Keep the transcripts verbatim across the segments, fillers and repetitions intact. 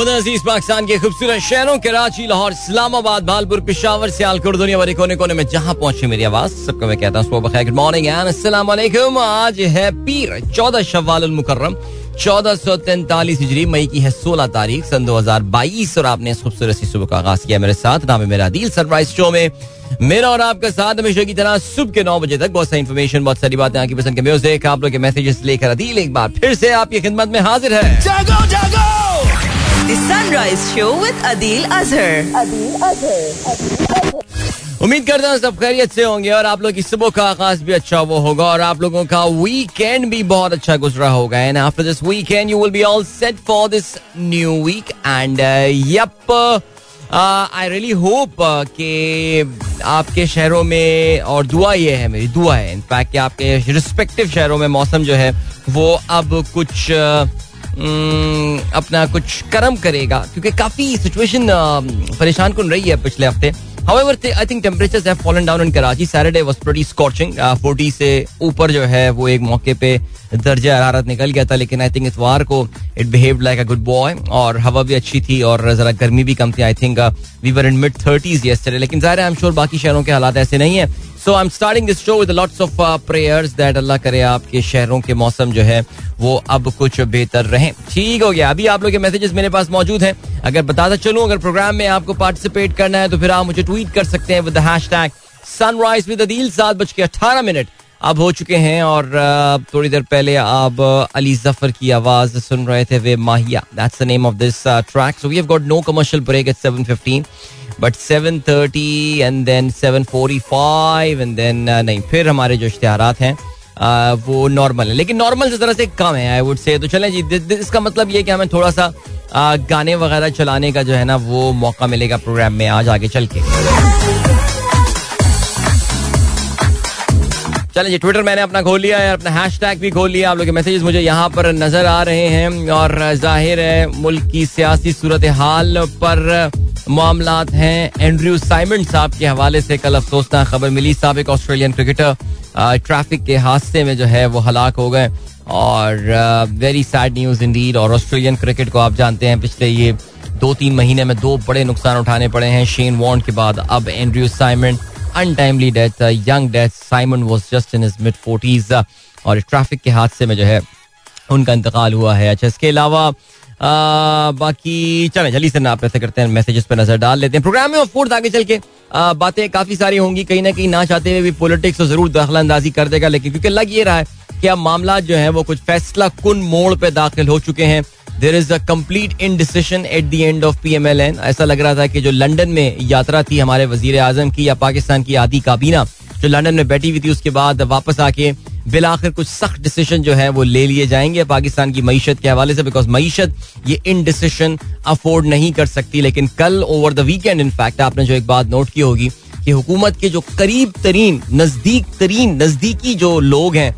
उधर अजीज पाकिस्तान के खूबसूरत शहरों कराची, लाहौर, इस्लामाबाद, भालपुर, पेशावर, सियालकोट, दुनिया भर कोने कोने में जहां पहुंची मेरी आवाज सबको मैं कहता हूं सुबह बखैर, गुड मॉर्निंग एंड अस्सलाम वालेकुम। आज है पीर चौदह शव्वाल मुकर्रम चौदह सौ तैंतालीस हिजरी, मई की है सोलह तारीख सन दो हजार बाईस, और आपने इस खूबसूरत सी सुबह का आगाज किया मेरे साथ। नाम है मेरा आदिल, सनराइज शो में मेरा और आपका साथ हमेशा की तरह सुबह के नौ बजे तक बहुत सारी इन्फॉर्मेशन, बहुत सारी बातें, आपकी पसंद के म्यूजिक, आप लोग के मैसेजेस लेकर आदिल एक बार फिर से आपकी खिदमत में हाजिर है। जागो जागो The Sunrise Show with Adil Azhar. Adil Azhar. उम्मीद करता हूँ सब खैरियत से होंगे और आप लोग की सुबह का आगाज भी अच्छा वो होगा और आप लोगों का वीकेंड भी बहुत अच्छा गुजरा होगा। And after this weekend you will be all set for this new week and yup I really hope कि आपके शहरों में, और दुआ ये है, मेरी दुआ है इनफैक्ट कि आपके रिस्पेक्टिव शहरों में मौसम जो है वो अब कुछ uh, अपना कुछ कर्म करेगा क्योंकि काफी सिचुएशन परेशान कुन रही है पिछले हफ्ते। However, I think temperatures have fallen down in Karachi. Saturday was pretty scorching. चालीस से ऊपर जो है वो एक मौके पे दर्जा हरारत निकल गया था, लेकिन आई थिंक इतवार को it behaved like a good boy और हवा भी अच्छी थी और जरा गर्मी भी कम थी। I think we were in mid thirties yesterday, लेकिन ज़ाहिर है आई एम श्योर बाकी शहरों के हालात ऐसे नहीं है। So I'm starting this show with lots of uh, prayers that Allah करे आपके शहरों के मौसम जो है वो अब कुछ बेहतर रहें। ठीक हो गया, अभी आप लोग के मैसेजेस मेरे पास मौजूद हैं। अगर बताता चलूं, अगर प्रोग्राम में आपको पार्टिसिपेट करना है तो फिर आप मुझे ट्वीट कर सकते हैं with the hashtag sunrise with Adeel. सात बज के अठारह मिनट अब हो चुके हैं और थोड़ी देर पहले आप अली जफर की आवाज सुन रहे थे, Ve Mahiya, that's the name of this track. So we have got no commercial break at seven fifteen, but seven thirty and then seven forty five and then नहीं, फिर हमारे जो इश्तिहारात हैं वो नॉर्मल है, लेकिन नॉर्मल से जरा से कम है आई वुड से। तो चलें जी, इसका मतलब ये कि हमें थोड़ा सा गाने वगैरह चलाने का जो है ना वो मौका मिलेगा प्रोग्राम में आज आगे चल के। चलें जी, ट्विटर मैंने अपना खोल लिया है, अपना हैशटैग भी खोल लिया, आप लोग के मैसेजेस मुझे यहाँ पर नजर आ रहे हैं और जाहिर है मुल्क की सियासी सूरत हाल पर मामलात हैं। एंड्रयू साइमंड साहब के हवाले से कल अफसोसनाक खबर मिली, साबिक ऑस्ट्रेलियन क्रिकेटर ट्रैफिक के हादसे में जो है वो हलाक हो गए और वेरी सैड न्यूज इंडीड। और ऑस्ट्रेलियन क्रिकेट को आप जानते हैं पिछले ये दो तीन महीने में दो बड़े नुकसान उठाने पड़े हैं, शेन वॉर्न के बाद अब Andrew Symonds, untimely death, young death. Symonds was just in his mid forties और ट्रैफिक के हादसे में जो है उनका इंतकाल हुआ है। अच्छा, इसके अलावा आ, बाकी चलें जल्दी से ना आप ऐसे करते हैं मैसेजेस पे नजर डाल लेते हैं। प्रोग्राम में ऑफकोर्स आगे चल के बातें काफी सारी होंगी, कहीं ना कहीं ना चाहते हुए भी पॉलिटिक्स तो जरूर दाखिला अंदाजी कर देगा, लेकिन क्योंकि लग ये रहा है कि अब मामला जो है वो कुछ फैसला कुन मोड़ पे दाखिल हो चुके हैं। There is a complete indecision at the end of P M L N. ऐसा लग रहा था कि जो लंदन में यात्रा थी हमारे वजीर आजम की या पाकिस्तान की आधी काबीना जो लंदन में बैठी हुई थी, उसके बाद वापस आके बिलाखिर कुछ सख्त डिसीजन जो है वो ले लिए जाएंगे पाकिस्तान की मईशत के हवाले से, बिकॉज मईशत ये इनडिसिशन अफोर्ड नहीं कर सकती। लेकिन कल ओवर द वीकेंड इनफैक्ट आपने जो एक बात नोट की होगी कि हुकूमत के जो करीब तरीन, नजदीक तरीन, नजदीकी जो लोग हैं,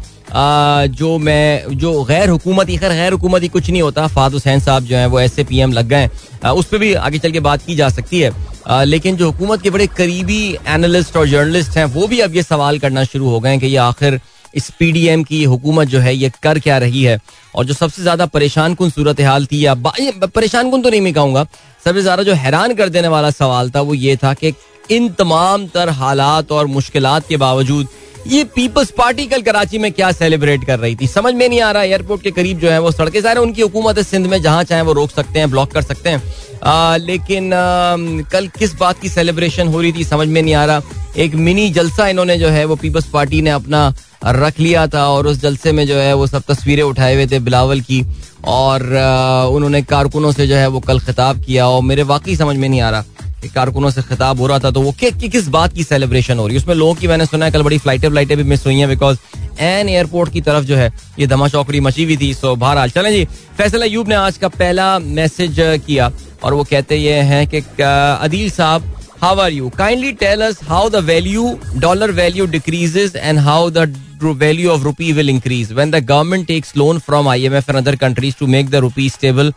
जो मैं जो गैर हुकूमती, खैर गैर हुकूमती कुछ नहीं होता, फाद हुसैन साहब जो हैं वो ऐसे पी एम लग गए, उस पर भी आगे चल के बात की जा सकती है, आ, लेकिन जो हुकूमत के बड़े करीबी एनालिस्ट और जर्नलिस्ट हैं वो भी अब ये सवाल करना शुरू हो गए हैं कि ये आखिर इस पी डी एम की हुकूमत जो है ये कर क्या रही है। और जो सबसे ज़्यादा परेशान कुन सूरत हाल थी, या परेशान कुन तो नहीं मैं कहूँगा, सबसे ज़्यादा जो हैरान कर देने वाला सवाल था वो ये था कि इन तमाम तर हालात और मुश्किलात के बावजूद ये पीपल्स पार्टी कल कराची में क्या सेलिब्रेट कर रही थी, समझ में नहीं आ रहा। एयरपोर्ट के करीब जो है वो सड़कें, सारे उनकी हुकूमत है सिंध में, जहाँ चाहे वो रोक सकते हैं, ब्लॉक कर सकते हैं, आ, लेकिन आ, कल किस बात की सेलिब्रेशन हो रही थी समझ में नहीं आ रहा। एक मिनी जलसा इन्होंने जो है वो पीपल्स पार्टी ने अपना रख लिया था और उस जलसे में जो है वो सब तस्वीरें उठाए हुए थे बिलावल की, और आ, उन्होंने कारकुनों से जो है वो कल खिताब किया और मेरे वाकई समझ में नहीं आ रहा कि कारकुनों से खिताब हो रहा था तो वो कि, कि, किस बात की सेलिब्रेशन हो रही है। उसमें लोगों की मैंने सुना है कल बड़ी फ्लाइटें फ्लाइटें भी मिस हुई हैं बिकॉज एन एयरपोर्ट की तरफ जो है ये धमाचौकड़ी मची हुई थी। सो बहरहाल चलें जी, फैसल अयूब ने आज का पहला मैसेज किया और वो कहते ये हैं कि अदील साहब, how are you, kindly tell us how the value, dollar value decreases and how the value of rupee will increase when the government takes loan from I M F and other countries to make the rupee stable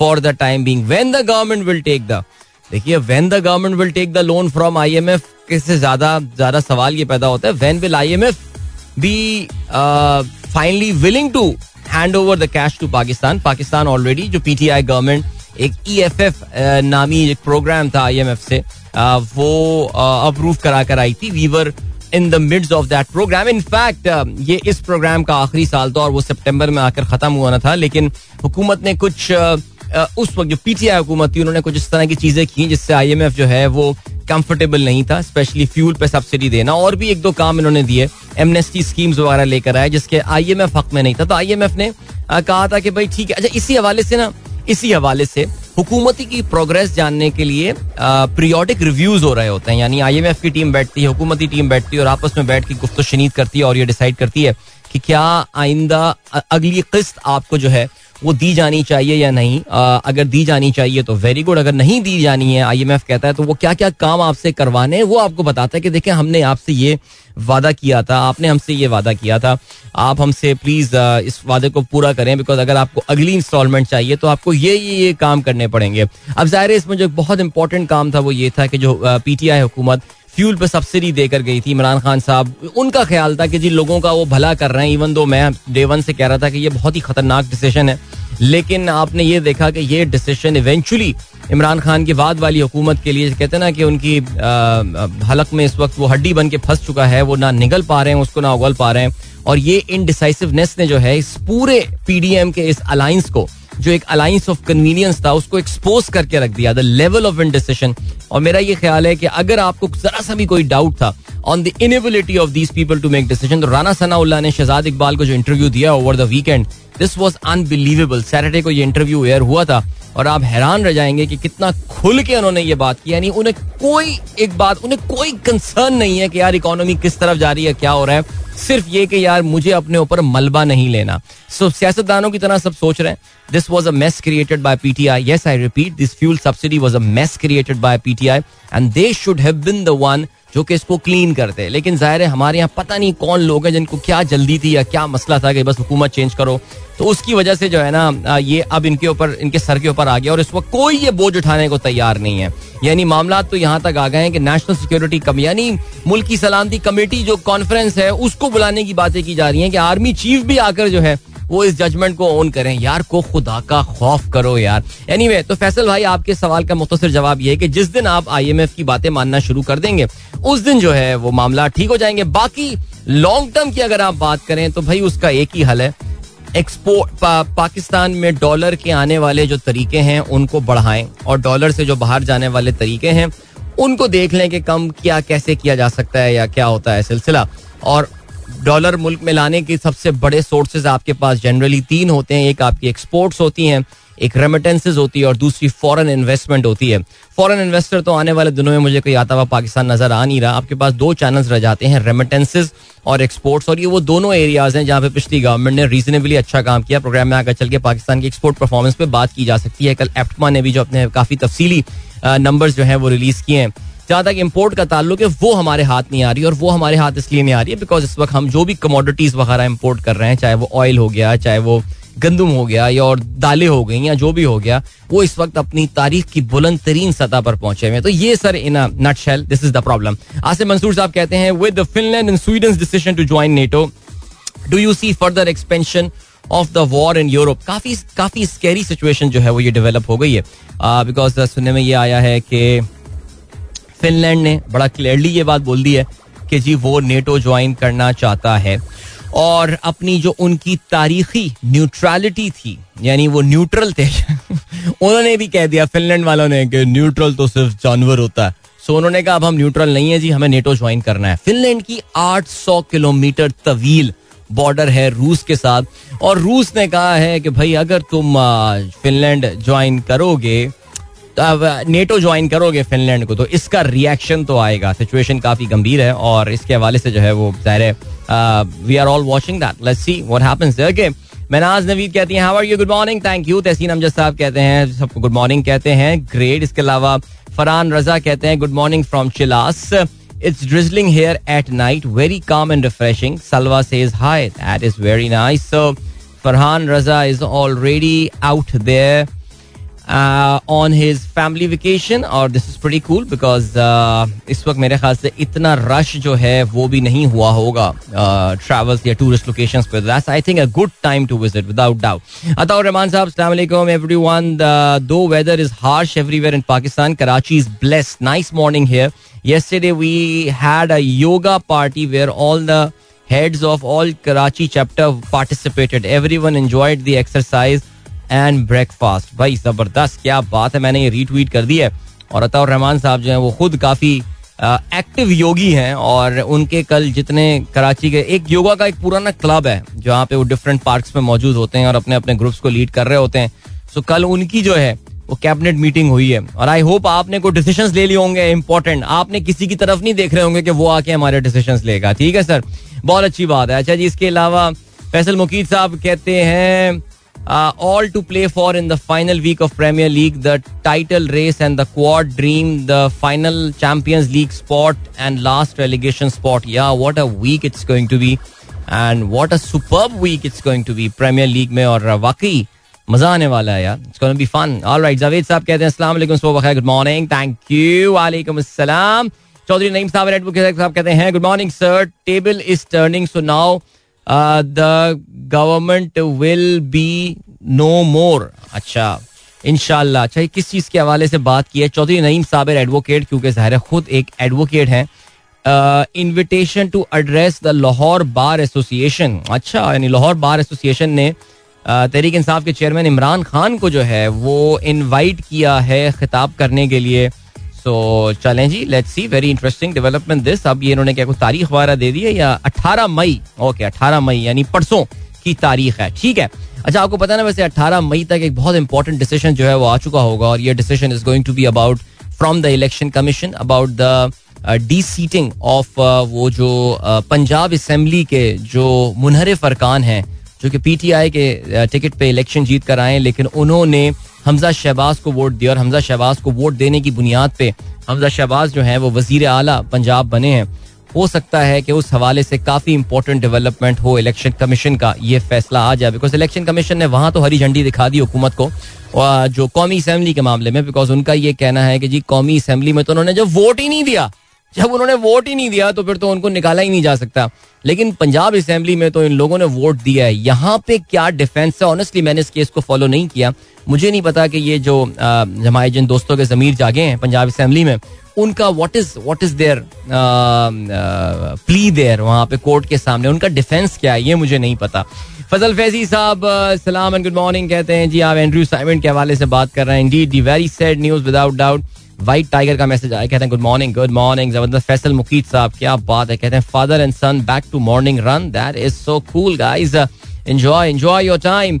for the time being. When the government will take the, देखिए when the government will take the loan from I M F किससे ज़्यादा ज़्यादा सवाल ये पैदा होता है, when will I M F be uh, finally willing to hand over the cash to Pakistan? Pakistan already जो P T I government एक ई एफ एफ नामी एक प्रोग्राम था आई एम एफ से, वो अप्रूव करा कर आई थी. We were in the midst of that programme. In fact ये इस प्रोग्राम का आखिरी साल था और वो सितंबर में आकर ख़त्म हुआ ना था, लेकिन हुकूमत ने कुछ उस वक्त जो पी टी आई हुकूमत थी उन्होंने कुछ इस तरह की चीज़ें की जिससे आई एम एफ जो है वो कंफर्टेबल नहीं था, स्पेशली फ्यूल पे सब्सिडी देना और भी एक दो काम इन्होंने दिए, एमनेस्टी स्कीम्स वगैरह लेकर आए जिसके आई एम एफ हक में नहीं था. तो आई एम एफ ने कहा था कि भाई ठीक है. अच्छा, इसी हवाले से ना इसी हवाले से हुकूमती की प्रोग्रेस जानने के लिए पीरियोडिक रिव्यूज हो रहे होते हैं. यानी आई एम एफ की टीम बैठती है, हुकूमती टीम बैठती है और आपस में बैठ के गुफ्तो शनीद करती है और ये डिसाइड करती है कि क्या आइंदा अगली किस्त आपको जो है वो दी जानी चाहिए या नहीं. आ, अगर दी जानी चाहिए तो वेरी गुड, अगर नहीं दी जानी है आई एम एफ कहता है तो वो क्या क्या काम आपसे करवाने हैं वो आपको बताता है कि देखिए हमने आपसे ये वादा किया था, आपने हमसे ये वादा किया था, आप हमसे प्लीज़ इस वादे को पूरा करें, बिकॉज अगर आपको अगली इंस्टॉलमेंट चाहिए तो आपको ये ये ये काम करने पड़ेंगे. अब ज़ाहिर है इसमें जो बहुत इंपॉर्टेंट काम था वो ये था कि जो पी टी आई हुकूमत फ्यूल पर सब्सिडी देकर गई थी, इमरान खान साहब, उनका ख्याल था कि जी लोगों का वो भला कर रहे हैं. इवन दो मैं डे वन से कह रहा था कि ये बहुत ही खतरनाक डिसीजन है, लेकिन आपने ये देखा कि ये डिसीजन इवेंचुअली इमरान खान की बाद वाली हुकूमत के लिए, कहते हैं ना कि उनकी हलक में इस वक्त वो हड्डी बन के फंस चुका है, वो ना निगल पा रहे हैं उसको ना उगल पा रहे हैं. और ये इनडिसाइसिवनेस ने जो है इस पूरे पी डी एम के इस अलायंस को, जो एक अलायंस ऑफ कन्वीनियंस था, उसको एक्सपोज करके रख दिया, द लेवल ऑफ इंडिसिशन. और मेरा ये ख्याल है कि अगर आपको जरा सा भी कोई डाउट था on the inability of these people to make decision, तो राना सनाउल्लाह ने शहजाद इकबाल को जो इंटरव्यू दिया over the weekend, this was unbelievable. Saturday को ये इंटरव्यू एयर हुआ था और आप हैरान रह जाएंगे कि कितना खुल के उन्होंने ये बात की. यानी उन्हें कोई एक बात, उन्हें कोई कंसर्न नहीं है कि यार इकोनॉमी किस तरफ जा रही है, क्या हो रहा है, सिर्फ ये कि यार मुझे अपने ऊपर मलबा नहीं लेना. सो सियासतदानों की तरह सब सोच रहे हैं. This was a mess created by P T I. Yes, I repeat, this fuel subsidy was a mess created by P T I and they should have been the one जो कि इसको क्लीन करते. लेकिन जाहिर है हमारे यहाँ पता नहीं कौन लोग हैं जिनको क्या जल्दी थी या क्या मसला था कि बस हुकूमत चेंज करो, तो उसकी वजह से जो है ना ये अब इनके ऊपर, इनके सर के ऊपर आ गया और इस वक्त कोई ये बोझ उठाने को तैयार नहीं है. यानी मामला तो यहाँ तक आ गए हैं कि नेशनल सिक्योरिटी कमेटी, यानी मुल्क की सलामती कमेटी जो कॉन्फ्रेंस है उसको बुलाने की बातें की जा रही हैं कि आर्मी चीफ भी आकर जो है वो इस जजमेंट को ओन करें. यार को खुदा का खौफ करो यार. एनीवे, तो फैसल भाई, आपके सवाल का मुख्तसर जवाब ये है कि जिस दिन आप आई एम एफ की बातें मानना शुरू कर देंगे उस दिन जो है वो मामला ठीक हो जाएंगे. बाकी लॉन्ग टर्म की अगर आप बात करें तो भाई उसका एक ही हल है, एक्सपोर्ट पा, पाकिस्तान में डॉलर के आने वाले जो तरीके हैं उनको बढ़ाएं और डॉलर से जो बाहर जाने वाले तरीके हैं उनको देख लें कि कम क्या कैसे किया जा सकता है या क्या होता है सिलसिला. और डॉलर मुल्क में लाने के सबसे बड़े सोर्सेज आपके पास जनरली तीन होते हैं. एक आपकी एक्सपोर्ट्स होती हैं, एक रेमिटेंसेज होती है और दूसरी फॉरेन इन्वेस्टमेंट होती है. फॉरेन इन्वेस्टर तो आने वाले दिनों में मुझे कोई आता हुआ पाकिस्तान नजर आ नहीं रहा. आपके पास दो चैनल्स रह जाते हैं, रेमिटेंसेज और एक्सपोर्ट्स, और ये वो दोनों एरियाज हैं जहाँ पे पिछली गवर्नमेंट ने रीजनेबली अच्छा काम किया. प्रोग्राम में आगे चल के पाकिस्तान की एक्सपोर्ट परफॉर्मेंस पे बात की जा सकती है. कल एप्टमा ने भी जो अपने काफी तफसीली नंबर्स जो हैं वो रिलीज किए हैं. जहाँ तक इम्पोर्ट का ताल्लुक है वो हमारे हाथ नहीं आ रही, और वो हमारे हाथ इसलिए नहीं आ रही है बिकॉज इस वक्त हम जो भी कमोडिटीज़ वगैरह इम्पोर्ट कर रहे हैं, चाहे वो ऑयल हो गया, चाहे वो गंदम हो गया या और दालें हो गई या जो भी हो गया, वो इस वक्त अपनी तारीख की बुलंद तरीन सतह पर पहुंचे हुए हैं. तो ये sir in a nutshell this is the problem. Asif Mansoor साहब कहते हैं, with the Finland and Sweden decision to join NATO, do you see further expansion of the war in Europe? काफी काफी स्कैरी सिचुएशन जो है वो ये डेवलप हो गई है, बिकॉज uh, सुनने में ये आया है कि फिनलैंड ने बड़ा क्लियरली ये बात बोल दी है कि जी वो नेटो ज्वाइन करना चाहता है और अपनी जो उनकी तारीखी न्यूट्रलिटी थी, यानी वो न्यूट्रल थे उन्होंने भी कह दिया, फिनलैंड वालों ने, कि न्यूट्रल तो सिर्फ जानवर होता है. सो उन्होंने कहा अब हम न्यूट्रल नहीं है जी, हमें नेटो ज्वाइन करना है. फिनलैंड की आठ सौ किलोमीटर तवील बॉर्डर है रूस के साथ, और रूस ने कहा है कि भाई अगर तुम फिनलैंड ज्वाइन करोगे, नेटो ज्वाइन करोगे फिनलैंड को, तो इसका रिएक्शन तो आएगा. सिचुएशन काफी गंभीर है और इसके हवाले से जो है वो जाहिर है we are all watching that, let's see what happens. Okay, Manaz Naveed कहती हैं, how are you, good morning, thank you. Tehseen Amjad साहब कहते हैं, सबको गुड मॉर्निंग कहते हैं, ग्रेट. इसके अलावा फरहान रजा कहते हैं, good morning from Chilas, it's drizzling here at night, very calm and refreshing. Salwa says hi, that is very nice. So Farhan Raza is already out there. On his family vacation और this is pretty cool because इस वक्त मेरे ख्याल से इतना rush जो है वो भी नहीं हुआ होगा ट्रैवल्स या टूरिस्ट लोकेशंस पे. That's I think a good time to visit without doubt. Ataur Rahman साहब अस्सलाम वालेकुम everyone. Though weather is harsh everywhere in Pakistan. Karachi is blessed. Nice morning here. Yesterday we had a yoga party where all the heads of all Karachi chapter participated. Everyone enjoyed the exercise and breakfast. भाई जबरदस्त क्या बात है. मैंने ये retweet कर दिया है और अताउर रहमान साहब जो हैं वो खुद काफ़ी एक्टिव योगी हैं और उनके कल जितने कराची के एक योगा का एक पुराना क्लब है जहाँ पे वो डिफरेंट पार्क्स में मौजूद होते हैं और अपने अपने ग्रुप्स को लीड कर रहे होते हैं. सो so, कल उनकी जो है वो कैबिनेट मीटिंग हुई है और आई होप आपने कोई डिसीजंस ले लिए होंगे इंपॉर्टेंट. आपने किसी की तरफ नहीं देख रहे होंगे कि वो आके हमारे डिसीजंस लेगा. ठीक है सर, बहुत अच्छी बात है. अच्छा जी, इसके अलावा फैसल मुकीद साहब कहते हैं all to play for in the final week of Premier League the title race and the quad dream the final Champions League spot and last relegation spot. या what a week it's going to be and what a superb week it's going to be Premier League में और वाकई मजा आने वाला है यार. It's gonna be fun. Alright, Javed साहब कहते हैं अस्सलाम वालेकुम, सुबह बखैर, गुड मॉर्निंग. थैंक यू, वालेकुम अस्सलाम. चौधरी नईम साहब एडवोकेट साहब कहते हैं good morning sir, table is turning so now the government will be no more. अच्छा, इंशाल्लाह. अच्छा, किस चीज़ के हवाले से बात की है चौधरी नईम साहब एडवोकेट, क्योंकि ज़ाहिर है खुद एक एडवोकेट हैं. Invitation to address the Lahore bar association. अच्छा, यानी लाहौर बार एसोसिएशन ने तहरीक इंसाफ के चेयरमैन इमरान खान को जो है वो इनवाइट किया है खिताब करने के लिए. सो चलें जी, let's see. Very interesting development this. अब ये इन्होंने क्या कुछ तारीख वगैरह दे दी है या अठारह मई. ओके, अठारह मई यानी परसों की तारीख है. ठीक है. अच्छा, आपको पता ना वैसे अठारह मई तक एक बहुत इंपॉर्टेंट डिसीजन जो है वो आ चुका होगा और ये decision is going to be about from the election commission about the D seating of वो जो पंजाब असम्बली के जो मुनहरिफ अरकान हैं जो कि पीटीआई के टिकट पे इलेक्शन जीत कर आए लेकिन उन्होंने हमजा शहबाज को वोट दिया और हमजा शहबाज को वोट देने की बुनियाद पे हमजा शहबाज जो हैं वो वजीर आला पंजाब बने हैं. हो सकता है कि उस हवाले से काफ़ी इंपॉर्टेंट डेवलपमेंट हो. इलेक्शन कमीशन का ये फैसला आ जाए बिकॉज इलेक्शन कमीशन ने वहाँ तो हरी झंडी दिखा दी हुकूमत को जो कौमी असम्बली के मामले में, बिकॉज उनका ये कहना है कि जी कौमी असम्बली में तो उन्होंने जब वोट ही नहीं दिया जब उन्होंने वोट ही नहीं दिया तो फिर तो उनको निकाला ही नहीं जा सकता. लेकिन पंजाब असेंबली में तो इन लोगों ने वोट दिया है. यहाँ पे क्या डिफेंस है, ऑनेस्टली मैंने इस केस को फॉलो नहीं किया. मुझे नहीं पता कि ये जो हमारे जिन दोस्तों के ज़मीर जागे हैं पंजाब असेंबली में उनका what is what is there plea there वहाँ पे कोर्ट के सामने उनका डिफेंस क्या है ये मुझे नहीं पता. फजल फैजी साहब सलाम एंड गुड मॉर्निंग कहते हैं जी आप एंड्रयू साइमंड के हवाले से बात कर रहे हैं. Indeed the very sad news without doubt. White tiger का मैसेज आया, कहते हैं गुड मॉर्निंग गुड मॉर्निंग. जबरदस्त. फैसल मुकीद साहब क्या बात है, कहते हैं father and son back to morning run. That is so cool guys, enjoy enjoy your time.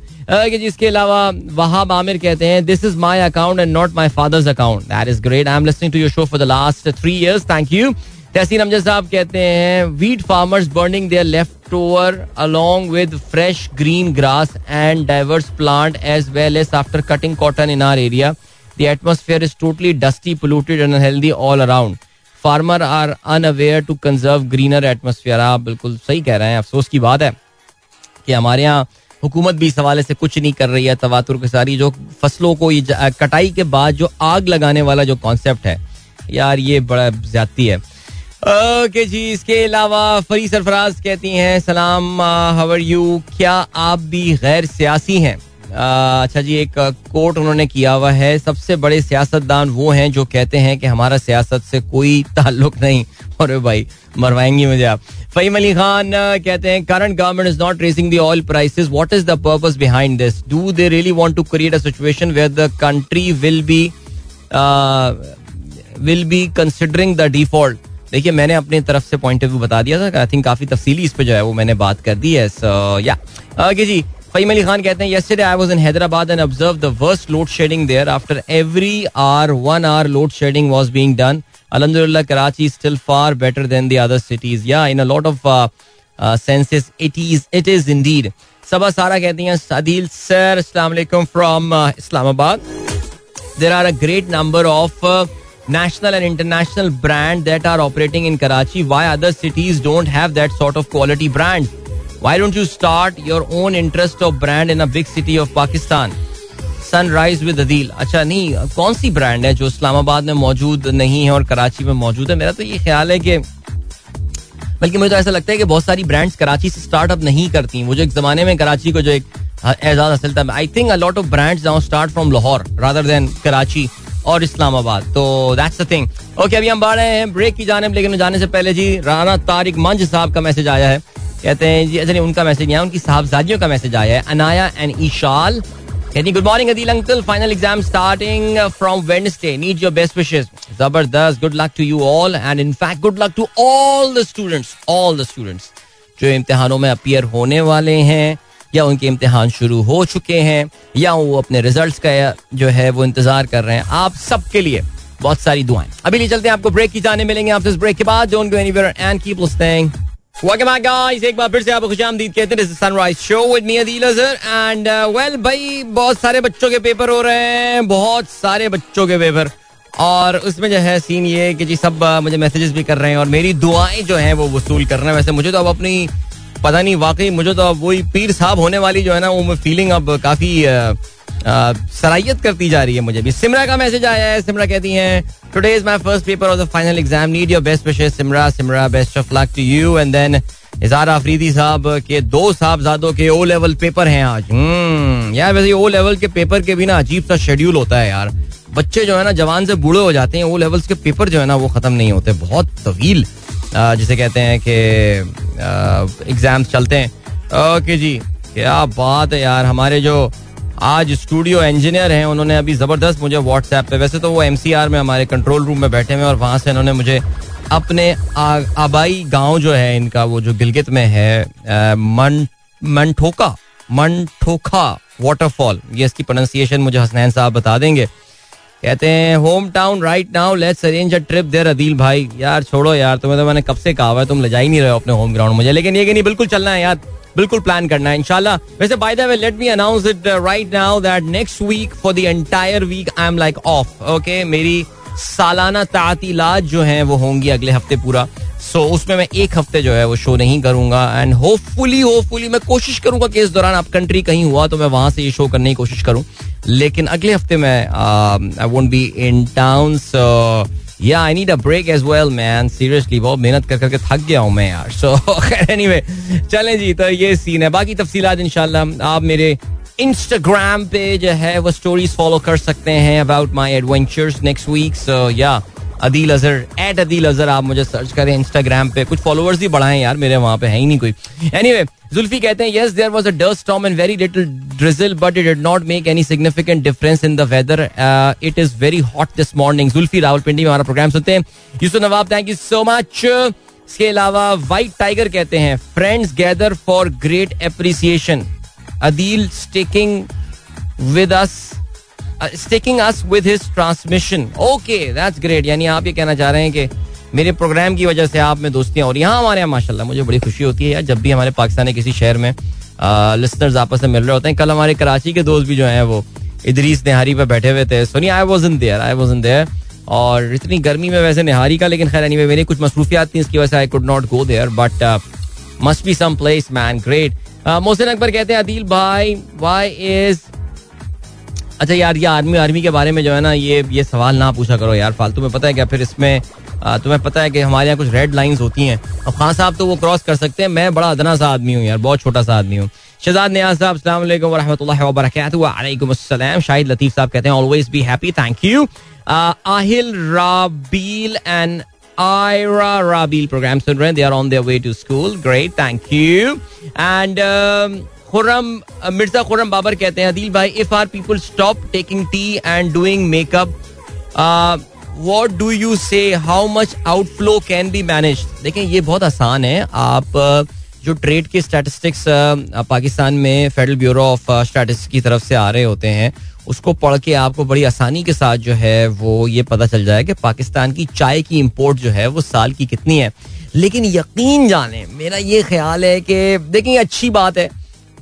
इसके अलावा वहाब आमिर कहते हैं this is my account and not my father's account. That is great. I am listening to your show for the last three years. Thank you. Tehseen Amjad साहब कहते हैं wheat farmers burning their left over along with fresh green grass and diverse plant as well as after cutting cotton in our area. The atmosphere is totally dusty, polluted and unhealthy all around. Farmers are unaware to conserve greener atmosphere. आप बिल्कुल सही कह रहे हैं. अफसोस की बात है कि हमारे यहाँ हुकूमत भी इस हवाले से कुछ नहीं कर रही है. तवातुर के सारी जो फसलों को कटाई के बाद जो आग लगाने वाला जो कॉन्सेप्ट है यार ये बड़ा ज्यादती है. ओके जी, इसके अलावा फरी सरफराज कहती हैं सलाम हाउ आर यू, क्या आप भी गैर सियासी हैं. अच्छा जी, एक कोट उन्होंने किया हुआ है सबसे बड़े सियासतदान वो हैं जो कहते हैं कि हमारा सियासत से कोई ताल्लुक नहीं. और भाई मरवाएंगी मुझे आप. फ़हीम अली खान कहते हैं current government is not raising the oil prices, what is the purpose behind this, do they really want to create a situation where the country will be will be considering the default. देखिए मैंने अपनी तरफ से point of view बता दिया था. I think काफी तफसीली इस पर जो है वो मैंने बात कर दी है. सो या ओके जी, फ़हीम अली खान कहते हैं yesterday I was in Hyderabad and observed the worst load shedding there. After every hour, one hour load shedding was being done. Alhamdulillah, Karachi is still far better than the other cities. Yeah, in a lot of uh, uh, senses, it is it is indeed. Sabah Sara कहती हैं Adil sir, Assalamu alaikum from uh, Islamabad. There are a great number of uh, national and international brands that are operating in Karachi. Why other cities don't have that sort of quality brand? Why don't you start your own interest of brand in a big city of Pakistan? Sunrise with Adeel. अच्छा नहीं, कौन सी brand है जो इस्लामाबाद में मौजूद नहीं है और कराची में मौजूद है? मेरा तो ये ख्याल है कि, बल्कि मुझे तो ऐसा लगता है कि बहुत सारी ब्रांड्स कराची से स्टार्टअप नहीं करती. वो जो एक जमाने में कराची को जो एक एजाज हासिल था, I think a lot of brands now start from Lahore rather than Karachi और इस्लामाबाद. तो दैट्स द थिंग. ओके, अभी हम बढ़ रहे हैं ब्रेक की जानिब, लेकिन जाने से पहले जी राना तारिक मंज साहब का मैसेज आया है. कहते हैं जी, अच्छा नहीं, उनका मैसेज नहीं आया, उनकी साहबजादियों का मैसेज आया है, अनाया एंड ईशाल. कहती good morning Adeel uncle, final exam starting from Wednesday, need your best wishes. जबरदस्त, good luck to you all and in fact good luck to all the students, all the students जो इम्तिहानों में appear होने वाले हैं या उनके इम्तिहान शुरू हो चुके हैं या वो अपने रिजल्ट्स का जो है वो इंतजार कर रहे हैं. आप सबके लिए बहुत सारी दुआएं. अभी ले चलते हैं आपको ब्रेक की जाने, मिलेंगे आपसे इस ब्रेक के बाद. Don't go anywhere and keep listening. Welcome back guys, एक बार फिर से आपको खुशामदीद कहते हैं. This is sunrise show with me Adil Azhar and well भाई, बहुत सारे बच्चों के पेपर हो रहे हैं, बहुत सारे बच्चों के पेपर, और उसमें जो है सीन ये है कि जी सब मुझे मैसेजेस भी कर रहे हैं और मेरी दुआएं जो हैं वो वसूल कर रहे हैं. वैसे मुझे तो अब अपनी पता नहीं, वाकई मुझे तो अब वही पीर साहब होने वाली जो है ना वो फीलिंग अब काफी सराहियत करती जा रही है मुझे भी. सिमरा का मैसेज आया है. सिमरा कहती हैं today is my first paper of the final exam, need your best wishes. Simra Simra best of luck to you. And then Izhar Afridi साहब के दो साहबजादों के ओ लेवल पेपर हैं आज. हम्म यार, वैसे ओ लेवल के पेपर के भी ना अजीब सा शेड्यूल होता है यार. बच्चे जो है ना जवान से बूढ़े हो जाते हैं, ओ लेवल्स के पेपर जो है ना वो खत्म नहीं होते, बहुत तवील जिसे कहते हैं कि एग्जाम्स चलते हैं. ओके जी, क्या बात है यार. हमारे जो आज स्टूडियो इंजीनियर हैं उन्होंने अभी ज़बरदस्त मुझे व्हाट्सएप पे, वैसे तो वो एमसीआर में हमारे कंट्रोल रूम में बैठे हुए हैं और वहाँ से इन्होंने मुझे अपने आबाई गांव जो है इनका, वो जो गिलगित में है, मन मनठोका मनठोका वाटरफॉल, ये इसकी प्रोनंसिएशन मुझे हसनैन साहब बता देंगे. कहते हैं home town right now, let's arrange a trip there Adeel भाई. यार छोड़ो यार, तुम्हें तो मैंने कब से कहा है, तुम ले जा ही नहीं रहे हो अपने होम ग्राउंड मुझे. लेकिन ये कि नहीं, बिल्कुल चलना है यार, बिल्कुल प्लान करना है इंशाल्लाह. वैसे by the way let me announce it right now that next week for the entire week I am like off. Okay, मेरी सालाना तातीलात जो हैं वो होंगी अगले हफ्ते पूरा. सो so, उसमें मैं एक हफ्ते जो है वो शो नहीं करूंगा एंड होपफुली होपफुली मैं कोशिश करूंगा कि इस दौरान आप कंट्री कहीं हुआ तो मैं वहां से ये शो करने की कोशिश करूं. लेकिन अगले हफ्ते मैं I won't be in town, so या I need a break as well man. Seriously बहुत मेहनत कर करके थक गया हूं मैं यार. सो एनीवे चलें जी, तो ये सीन है. बाकी तफसीलात इंशाल्लाह आप मेरे इंस्टाग्राम पे जो है वो स्टोरीज फॉलो कर सकते हैं about my adventures next week. So या अदील अज़हर, एट अदील अज़हर आप मुझे सर्च करें इंस्टाग्राम पे. कुछ फॉलोअर्स भी बढ़ाएं यार मेरे, वहाँ पे है ही नहीं कोई. एनीवे जुल्फी कहते हैं yes there was a dust storm and very little drizzle but it did not make any significant difference in the weather. It is very hot this morning. Zulfi Rawalpindi में हमारा प्रोग्राम सुनते हैं. Yusuf Nawab thank you so much. इसके अलावा white tiger कहते हैं friends gather for great appreciation. Adeel sticking with us sticking us with his transmission. Okay that's great. यानी आप ये कहना चाह रहे हैं कि मेरे प्रोग्राम की वजह से आप में दोस्तियां हो रही हैं. हाँ, हमारे यहाँ माशाल्लाह मुझे बड़ी खुशी होती है यार जब भी हमारे पाकिस्तान के किसी शहर में लिसनर्स आपस में मिल रहे होते हैं. कल हमारे कराची के दोस्त भी जो हैं वो इदरीस निहारी पर बैठे हुए थे. Soni I wasn't there I wasn't there और इतनी गर्मी में वैसे निहारी का, लेकिन खैर एनीवे मेरी कुछ मसरूफियात थी, इसकी वजह से I could not go there but must be some place man. Great. Mohsin Akbar कहते हैं अदील भाई वाई इज अच्छा यार ये आर्मी आर्मी के बारे में जो है ना ये ये सवाल ना पूछा करो यार फालतू में. पता है क्या फिर इसमें आ, तुम्हें पता है कि हमारे यहाँ कुछ रेड लाइंस होती हैं. अब खान साहब तो वो क्रॉस कर सकते हैं, मैं बड़ा अदना सा आदमी हूँ यार, बहुत छोटा सा आदमी हूँ. शहजाद नियाज़ साहब अस्सलाम वालेकुम व रहमतुल्लाहि व बरकातहू. वालेकुम अस्सलाम. शाहिद लतीफ़ साहब कहते हैं always be happy. Thank you. Aahil Rabeel and Ayra Rabeel programme सुन रहे हैं, they are on their way to school. Great, thank you. And Khurram Mirza Khurram Babar कहते हैं अदील भाई if are people stop taking tea and doing makeup what do you say how much outflow can be manage. देखें ये बहुत आसान है. आप जो ट्रेड के स्टैटिस्टिक्स पाकिस्तान में फेडरल ब्यूरो ऑफ स्टैटिस्टिक्स की तरफ से आ रहे होते हैं उसको पढ़ के आपको बड़ी आसानी के साथ जो है वो ये पता चल जाए कि पाकिस्तान की चाय की इम्पोर्ट जो है वो साल की कितनी है. लेकिन यकीन जाने मेरा ये ख्याल है कि देखें अच्छी बात है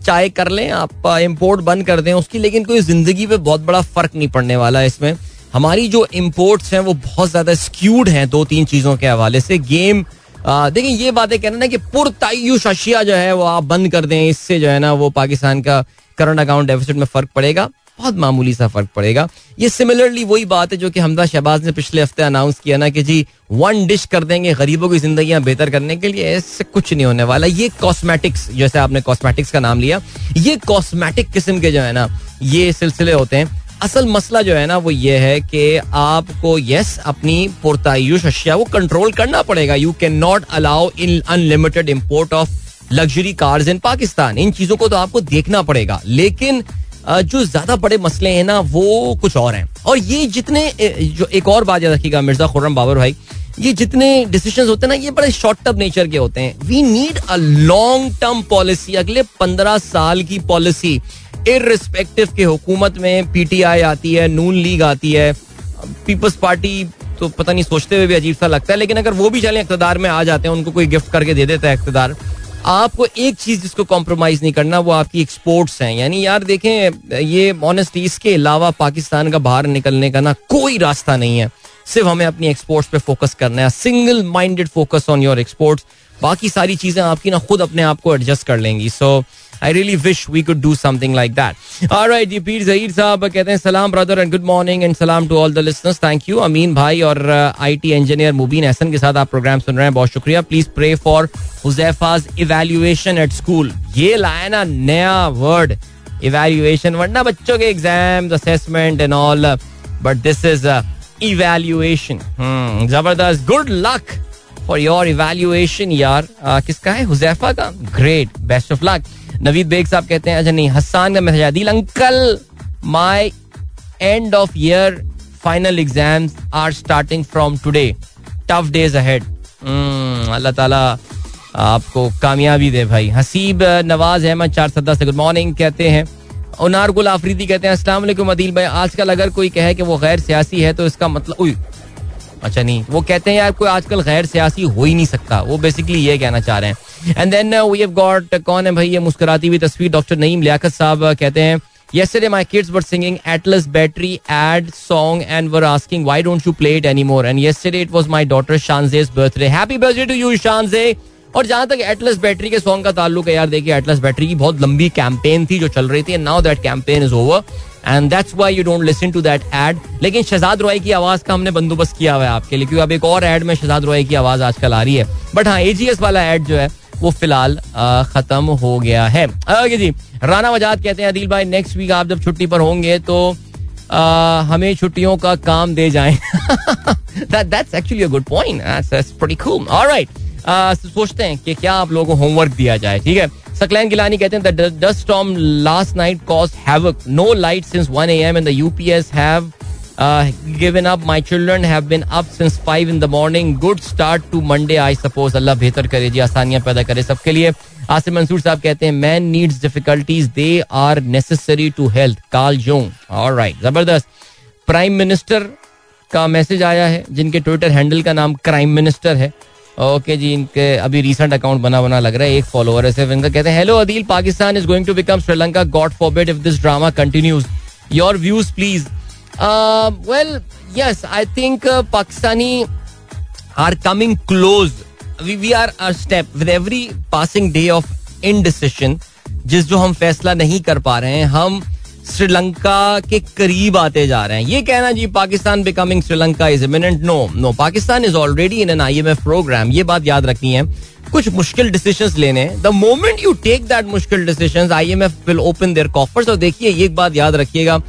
चाय कर लें आप, इम्पोर्ट बंद कर दें उसकी, लेकिन कोई ज़िंदगी पे बहुत बड़ा फ़र्क नहीं पड़ने वाला है. इसमें हमारी जो इम्पोर्ट्स हैं वो बहुत ज़्यादा स्क्यूड हैं दो तीन चीज़ों के हवाले से. गेम देखिए ये बातें कहना ना कि पुरतायुश अशिया जो है वो आप बंद कर दें, इससे जो है ना वो पाकिस्तान का करंट अकाउंट डेफिसिट में फ़र्क पड़ेगा. बहुत मामूली सा फर्क पड़ेगा. ये सिमिलरली वही बात है जो कि हमजा शहबाज ने पिछले हफ्ते अनाउंस किया ना कि जी वन डिश कर देंगे गरीबों की जिंदगियां बेहतर करने के लिए. इससे कुछ नहीं होने वाला. ये कॉस्मेटिक्स, जैसे आपने कॉस्मेटिक्स का नाम लिया, ये कॉस्मेटिक किस्म के जो है ना ये सिलसिले होते हैं. असल मसला जो है ना वो ये है कि आपको यस अपनी पुरतायुश अशिया को कंट्रोल करना पड़ेगा. You can not allow in unlimited import of luxury cars in Pakistan. इन चीज़ों को तो आपको देखना पड़ेगा. लेकिन जो ज्यादा बड़े मसले हैं ना वो कुछ और हैं. और ये जितने जो एक और बात याद रखिएगा मिर्जा खुर्रम बाबर भाई, ये जितने डिसीजन होते हैं ना ये बड़े शॉर्ट टर्म नेचर के होते हैं. We need a long term policy, अगले पंद्रह साल की पॉलिसी. इर्रिस्पेक्टिव के हुकूमत में पीटीआई आती है, नून लीग आती है, पीपल्स पार्टी तो पता नहीं सोचते हुए भी अजीब सा लगता है, लेकिन अगर वो भी चले इख्तदार में आ जाते हैं, उनको कोई गिफ्ट करके दे देता है इख्तदार. आपको एक चीज जिसको कॉम्प्रोमाइज नहीं करना वो आपकी एक्सपोर्ट्स हैं. यानी यार देखें ये ऑनेस्टली इसके अलावा पाकिस्तान का बाहर निकलने का ना कोई रास्ता नहीं है. सिर्फ हमें अपनी एक्सपोर्ट्स पे फोकस करना है. Single minded focus on your exports. बाकी सारी चीजें आपकी ना खुद अपने आप को एडजस्ट कर लेंगी. सो I really wish we could do something like that. All right, जी पीर ज़हीर साहब कहते हैं सलाम brother and good morning and सलाम to all the listeners. Thank you अमीन भाई और आईटी इंजीनियर मुबीन हसन के साथ आप प्रोग्राम सुन रहे हैं, बहुत शुक्रिया. Please pray for Huzaifa's evaluation at school. ये लाया ना नया वर्ड इवैल्यूएशन, वरना बच्चों के exam assessment and all, but this is evaluation. जबरदस्त. Good luck for your evaluation यार. किसका है? हुज़ैफा का. Great, best of luck. Naveed Baig साहब कहते हैं अच्छा नहीं हसान का message Adil uncle my end of year final exams are starting from today. Tough days ahead. Allah ताला आपको कामयाबी दे भाई. हसीब नवाज अहमद चार सदा से गुड मॉर्निंग कहते हैं. उनारगुल आफरीदी कहते हैं अस्सलाम वालेकुम अदिल भाई, आजकल अगर कोई कहे कि वो गैर सियासी है तो इसका मतलब अच्छा नहीं, वो कहते हैं यार कोई आजकल गैर सियासी हो ही नहीं सकता. वो बेसिकली ये कहना चाह रहे हैं. And then we have got कौन है भाई ये मुस्कुराती हुई तस्वीर? डॉक्टर नईम लियाकत साहब कहते हैं yesterday my kids were singing Atlas battery ad song and were asking why don't you play it anymore and yesterday it was my daughter Shanze's birthday. Happy birthday to you Shanze. और जहां तक एटलस बैटरी के song का ताल्लुक है यार देखिए Atlas battery की बहुत लंबी कैंपेन थी जो चल रही थी. Now that campaign is over and that's why you don't listen to that ad. लेकिन शहजाद रॉय की आवाज का हमने बंदोबस्त किया हुआ है आपके लिए, क्योंकि अब एक और एड में शहजाद रॉय की आवाज आजकल आ रही है. बट हाँ एजीएस वाला एड जो है वो फिलहाल खत्म हो गया है. ओके जी. राना वजाद कहते हैं अदील भाई नेक्स्ट वीक आप जब छुट्टी पर होंगे तो आ, हमें छुट्टियों का काम दे जाएं. that's actually a good point. That's, that's pretty cool. All right. आ, सोचते हैं कि क्या आप लोगों को होमवर्क दिया जाए. ठीक है. सकलैन गिलानी कहते हैं the dust storm last night cause havoc. No light since one A M and the UPS have given up. My children have been up since five in the morning. Good start to Monday I suppose. Allah बेहतर करे जी, आसानियां पैदा करे सबके लिए. आसिम मंसूर साहब कहते हैं man needs difficulties they are necessary to health. Carl Jung. Alright, जबरदस्त. प्राइम मिनिस्टर का मैसेज आया है जिनके ट्विटर हैंडल का नाम क्राइम मिनिस्टर है. ओके जी. इनके अभी रिसेंट अकाउंट बना बना लग रहा है, एक फॉलोअर है सिर्फ. इनका कहते हैं hello Adeel, Pakistan is going to become Sri Lanka. God forbid if this drama continues. Your views please. Well yes, I think Pakistani are coming close. We are a step with every passing day of indecision. जिस जो हम फैसला नहीं कर पा रहे हैं हम श्रीलंका के करीब आते जा रहे हैं. ये कहना जी Pakistan becoming Sri Lanka is imminent, no no. Pakistan is already in an IMF programme. ये बात याद रखनी है. कुछ मुश्किल डिसीजंस लेने, the moment you take that मुश्किल decisions IMF will open their coffers. और देखिए ये एक बात याद रखिएगा,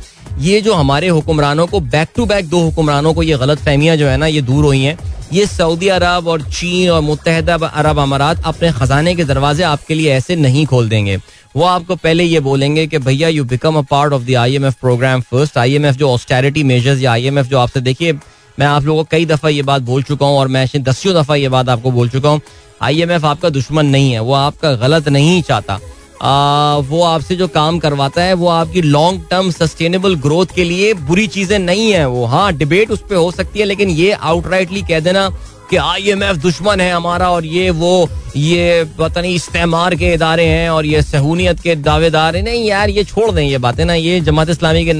ये जो हमारे हुक्मरानों को बैक टू बैक दो हुक्मरानों को ये गलत फहमियाँ जो है ना ये दूर हुई हैं. ये सऊदी अरब और चीन और मुत्तहदा अरब अमारात अपने खजाने के दरवाजे आपके लिए ऐसे नहीं खोल देंगे. वो आपको पहले ये बोलेंगे कि भैया you become a part of the IMF programme first. IMF जो ऑस्टेरिटी मेजर्स या आईएमएफ जो आपसे, देखिए मैं आप लोगों को कई दफ़ा ये बात बोल चुका हूँ और मैं दसियों दफ़ा ये बात आपको बोल चुका हूँ, आईएमएफ आपका दुश्मन नहीं है. वो आपका गलत नहीं चाहता. आ, वो आपसे जो काम करवाता है वो आपकी लॉन्ग टर्म सस्टेनेबल ग्रोथ के लिए बुरी चीजें नहीं है. वो हाँ डिबेट उस पर हो सकती है, लेकिन ये आउटराइटली कह देना कि आईएमएफ दुश्मन है हमारा और ये वो ये पता नहीं इस्तेमार के इदारे हैं और ये सहूनियत के दावेदार हैं, नहीं यार ये छोड़ दें ये बातें ना. ये जमात इस्लामी के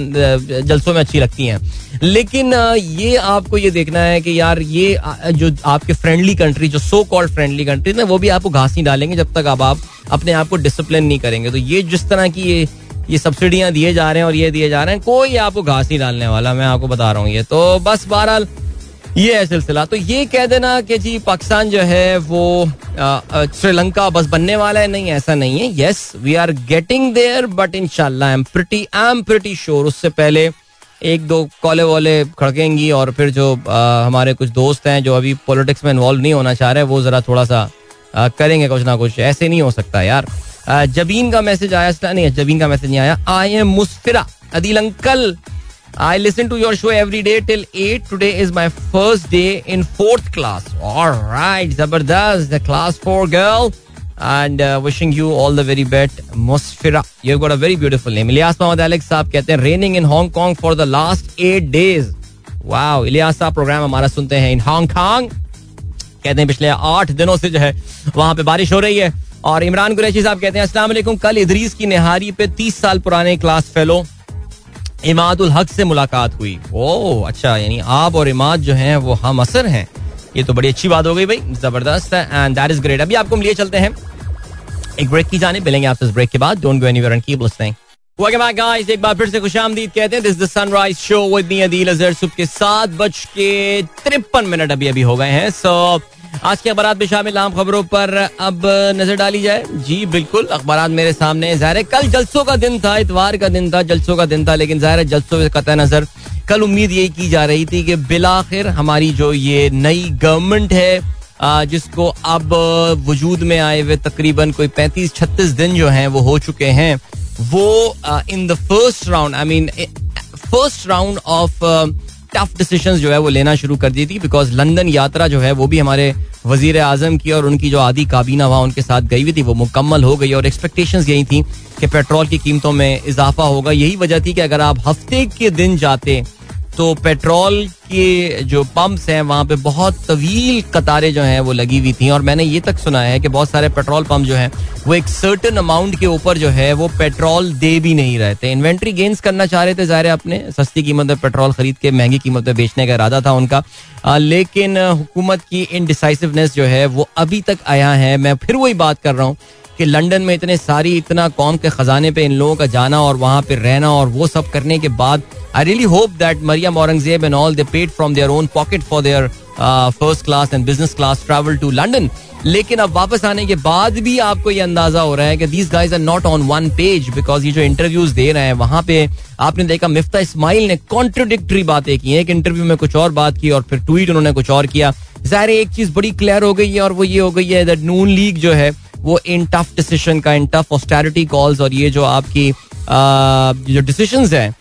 जलसों में अच्छी लगती हैं, लेकिन ये आपको ये देखना है कि यार ये जो आपके फ्रेंडली कंट्री जो सो कॉल्ड फ्रेंडली कंट्रीज ना वो भी आपको घास नहीं डालेंगे जब तक आप, आप अपने आप को डिसिप्लिन नहीं करेंगे. तो ये जिस तरह की ये ये सब्सिडियां दिए जा रहे हैं और ये दिए जा रहे हैं, कोई आपको घास नहीं डालने वाला, मैं आपको बता रहा हूँ ये तो। बस बहरहाल ये है सिलसिला। तो ये कह देना कि जी पाकिस्तान जो है वो श्रीलंका बस बनने वाला है, नहीं, ऐसा नहीं है। Yes we are getting there, but इंशाल्लाह I am pretty I am pretty sure उससे पहले एक दो कॉले वाले खड़केंगी, और फिर जो आ, हमारे कुछ दोस्त हैं जो अभी पॉलिटिक्स में इन्वॉल्व नहीं होना चाह रहे, वो ज़रा थोड़ा सा आ, करेंगे कुछ ना कुछ। ऐसे नहीं हो सकता यार। आ, जबीन का मैसेज आया, नहीं जबीन का मैसेज नहीं आया। I am Musfira, Adeel uncle I listen to your show every day till eight. Today is my first day in fourth class. All right, Zabardast, the class four girl, and uh, wishing you all the very best, Musfira. You've got a very beautiful name. Ilyas Mohammed Alex साहब कहते हैं raining in Hong Kong for the last eight days. Wow, Ilyas साहब program हमारा सुनते हैं in Hong Kong. कहते हैं पिछले आठ दिनों से जो है वहाँ पे बारिश हो रही है। और इमरान कुरैशी साहब कहते हैं अस्सलाम वालेकुम, कल इदरीस की निहारी पे तीस साल पुराने क्लास फेलो इमादुल हक से मुलाकात हुई। ओह अच्छा, यानी आप और इमाद जो हैं वो हम असर हैं, ये तो बड़ी अच्छी बात हो गई भाई, जबरदस्त है, एंड दैट इज ग्रेट। अभी आपको हम लिए चलते हैं एक ब्रेक की जाने, मिलेंगे आपसे इस ब्रेक के बाद। Don't go anywhere and keep listening. Welcome back guys, एक बार फिर से खुशामदीद कहते हैं। This is the sunrise show with me Adeel Azhar. सुबह के सात बज के तिरपन मिनट अभी अभी हो गए हैं। सो आज के अखबारात में शामिल आम खबरों पर अब नजर डाली जाए। जी बिल्कुल, अखबारात मेरे सामने। जाहिर है कल जलसों का दिन था, इतवार का दिन था, जलसों का दिन था, लेकिन जाहिर है जलसों से कतई नजर कल उम्मीद यही की जा रही थी कि बिलाखिर हमारी जो ये नई गवर्नमेंट है, जिसको अब वजूद में आए हुए तकरीबन कोई पैंतीस छत्तीस दिन जो हैं वो हो चुके हैं, वो in the first round I mean first round of tough decisions जो है वो लेना शुरू कर दी थी। बिकॉज लंदन यात्रा जो है वो भी हमारे वजीर आजम की और उनकी जो आधी काबीना वहाँ उनके साथ गई हुई थी वो मुकम्मल हो गई, और एक्सपेक्टेशंस यही थी कि पेट्रोल की कीमतों में इजाफा होगा। यही वजह थी कि अगर आप हफ्ते के दिन जाते तो पेट्रोल के जो पंप्स हैं वहाँ पे बहुत तवील कतारें जो हैं वो लगी हुई थी। और मैंने ये तक सुना है कि बहुत सारे पेट्रोल पंप जो हैं वो एक सर्टन अमाउंट के ऊपर जो है वो पेट्रोल दे भी नहीं रहे थे। इन्वेंट्री गेंस करना चाह रहे थे, ज़ाहिर है अपने सस्ती कीमत में पेट्रोल खरीद के महंगी कीमत में बेचने का इरादा था उनका, आ, लेकिन हुकूमत की इनडिसाइसिवनेस जो है वो अभी तक आया है। मैं फिर वही बात कर रहा हूँ कि लंदन में इतने सारी इतना कौम के ख़जाने पर इन लोगों का जाना और वहाँ पर रहना और वो सब करने के बाद I really hope that Maryam Aurangzeb and all they paid from their own pocket for their uh, first class and business class travel to London. लेकिन अब वापस आने के बाद भी आपको ये अंदाजा हो रहा है कि these guys are not on one page, because ये जो इंटरव्यूज दे रहे हैं वहाँ पे आपने देखा मिफ्ता इस्माइल ने कॉन्ट्रोडिक्टरी बातें की हैं। एक इंटरव्यू में कुछ और बात की और फिर ट्वीट उन्होंने कुछ और किया। ज़ाहिर एक चीज़ बड़ी क्लियर हो गई है और वो ये हो गई है दैट नून लीग जो है वो इन टफ डिसीजन का, इन टफ ऑस्टेरिटी कॉल्स और ये जो आपकी जो डिसीजंस हैं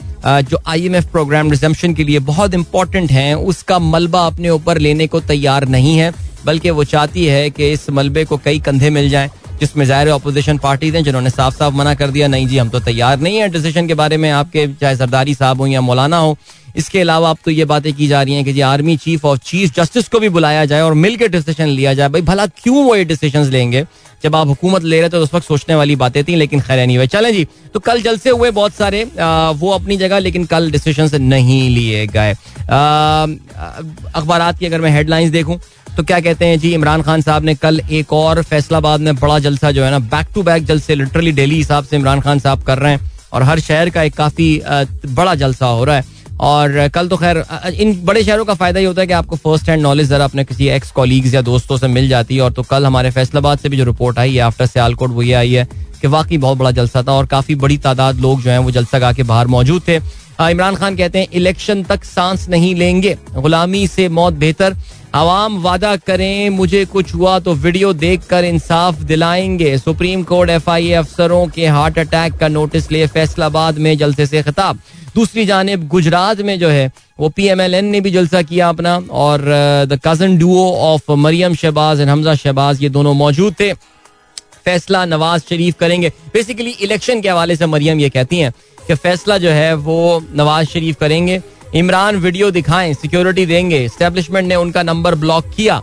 जो I M F program resumption के लिए बहुत इंपॉर्टेंट हैं, उसका मलबा अपने ऊपर लेने को तैयार नहीं है, बल्कि वो चाहती है कि इस मलबे को कई कंधे मिल जाएं, जिसमें ज़ाहिर अपोजिशन पार्टीज हैं जिन्होंने साफ साफ मना कर दिया, नहीं जी हम तो तैयार नहीं हैं डिसीजन के बारे में, आपके चाहे जरदारी साहब हो या मौलाना हो। इसके अलावा अब तो ये बातें की जा रही हैं कि जी आर्मी चीफ और चीफ जस्टिस को भी बुलाया जाए और मिलकर डिसीजन लिया जाए। भाई भला क्यों वो ये डिसीजंस लेंगे जब आप हुकूमत ले रहे थे, तो उस वक्त सोचने वाली बातें थी, लेकिन खैर नहीं हुए। चलें जी, तो कल जलसे हुए बहुत सारे, आ, वो अपनी जगह, लेकिन कल डिसीजंस नहीं लिए गए। अखबारात की अगर मैं हेडलाइंस देखूं तो क्या कहते हैं जी, इमरान खान साहब ने कल एक और फैसलाबाद में बड़ा जलसा जो है ना, बैक टू बैक जलसे लिटरली डेली हिसाब से इमरान खान साहब कर रहे हैं और हर शहर का एक काफ़ी बड़ा जलसा हो रहा है। और कल तो खैर इन बड़े शहरों का फ़ायदा ही होता है कि आपको फर्स्ट हैंड नॉलेज ज़रा अपने किसी एक्स कॉलीग्स या दोस्तों से मिल जाती है। और तो कल हमारे फैसलाबाद से भी जो रिपोर्ट आई है आफ्टर सियालकोट, वो ये आई है कि वाकई बहुत बड़ा जलसा था और काफ़ी बड़ी तादाद लोग जो हैं वो जलसा गाह के बाहर मौजूद थे। इमरान खान कहते हैं इलेक्शन तक सांस नहीं लेंगे, गुलामी से मौत बेहतर, आवाम वादा करें मुझे कुछ हुआ तो वीडियो देखकर इंसाफ दिलाएंगे। Supreme court F I A अफसरों के हार्ट अटैक का नोटिस लिए फैसलाबाद में जलसे से खिताब। दूसरी जानिब गुजरात में जो है वो पी एम एल एन ने भी जलसा किया अपना, और the cousin duo of Maryam Shahbaz and Hamza Shahbaz, ये दोनों मौजूद थे। फैसला नवाज शरीफ करेंगे। बेसिकली इलेक्शन के हवाले से मरियम ये कहती हैं कि फैसला जो है वो नवाज शरीफ करेंगे, इमरान वीडियो दिखाएं, सिक्योरिटी देंगे, एस्टेब्लिशमेंट ने उनका नंबर ब्लॉक किया।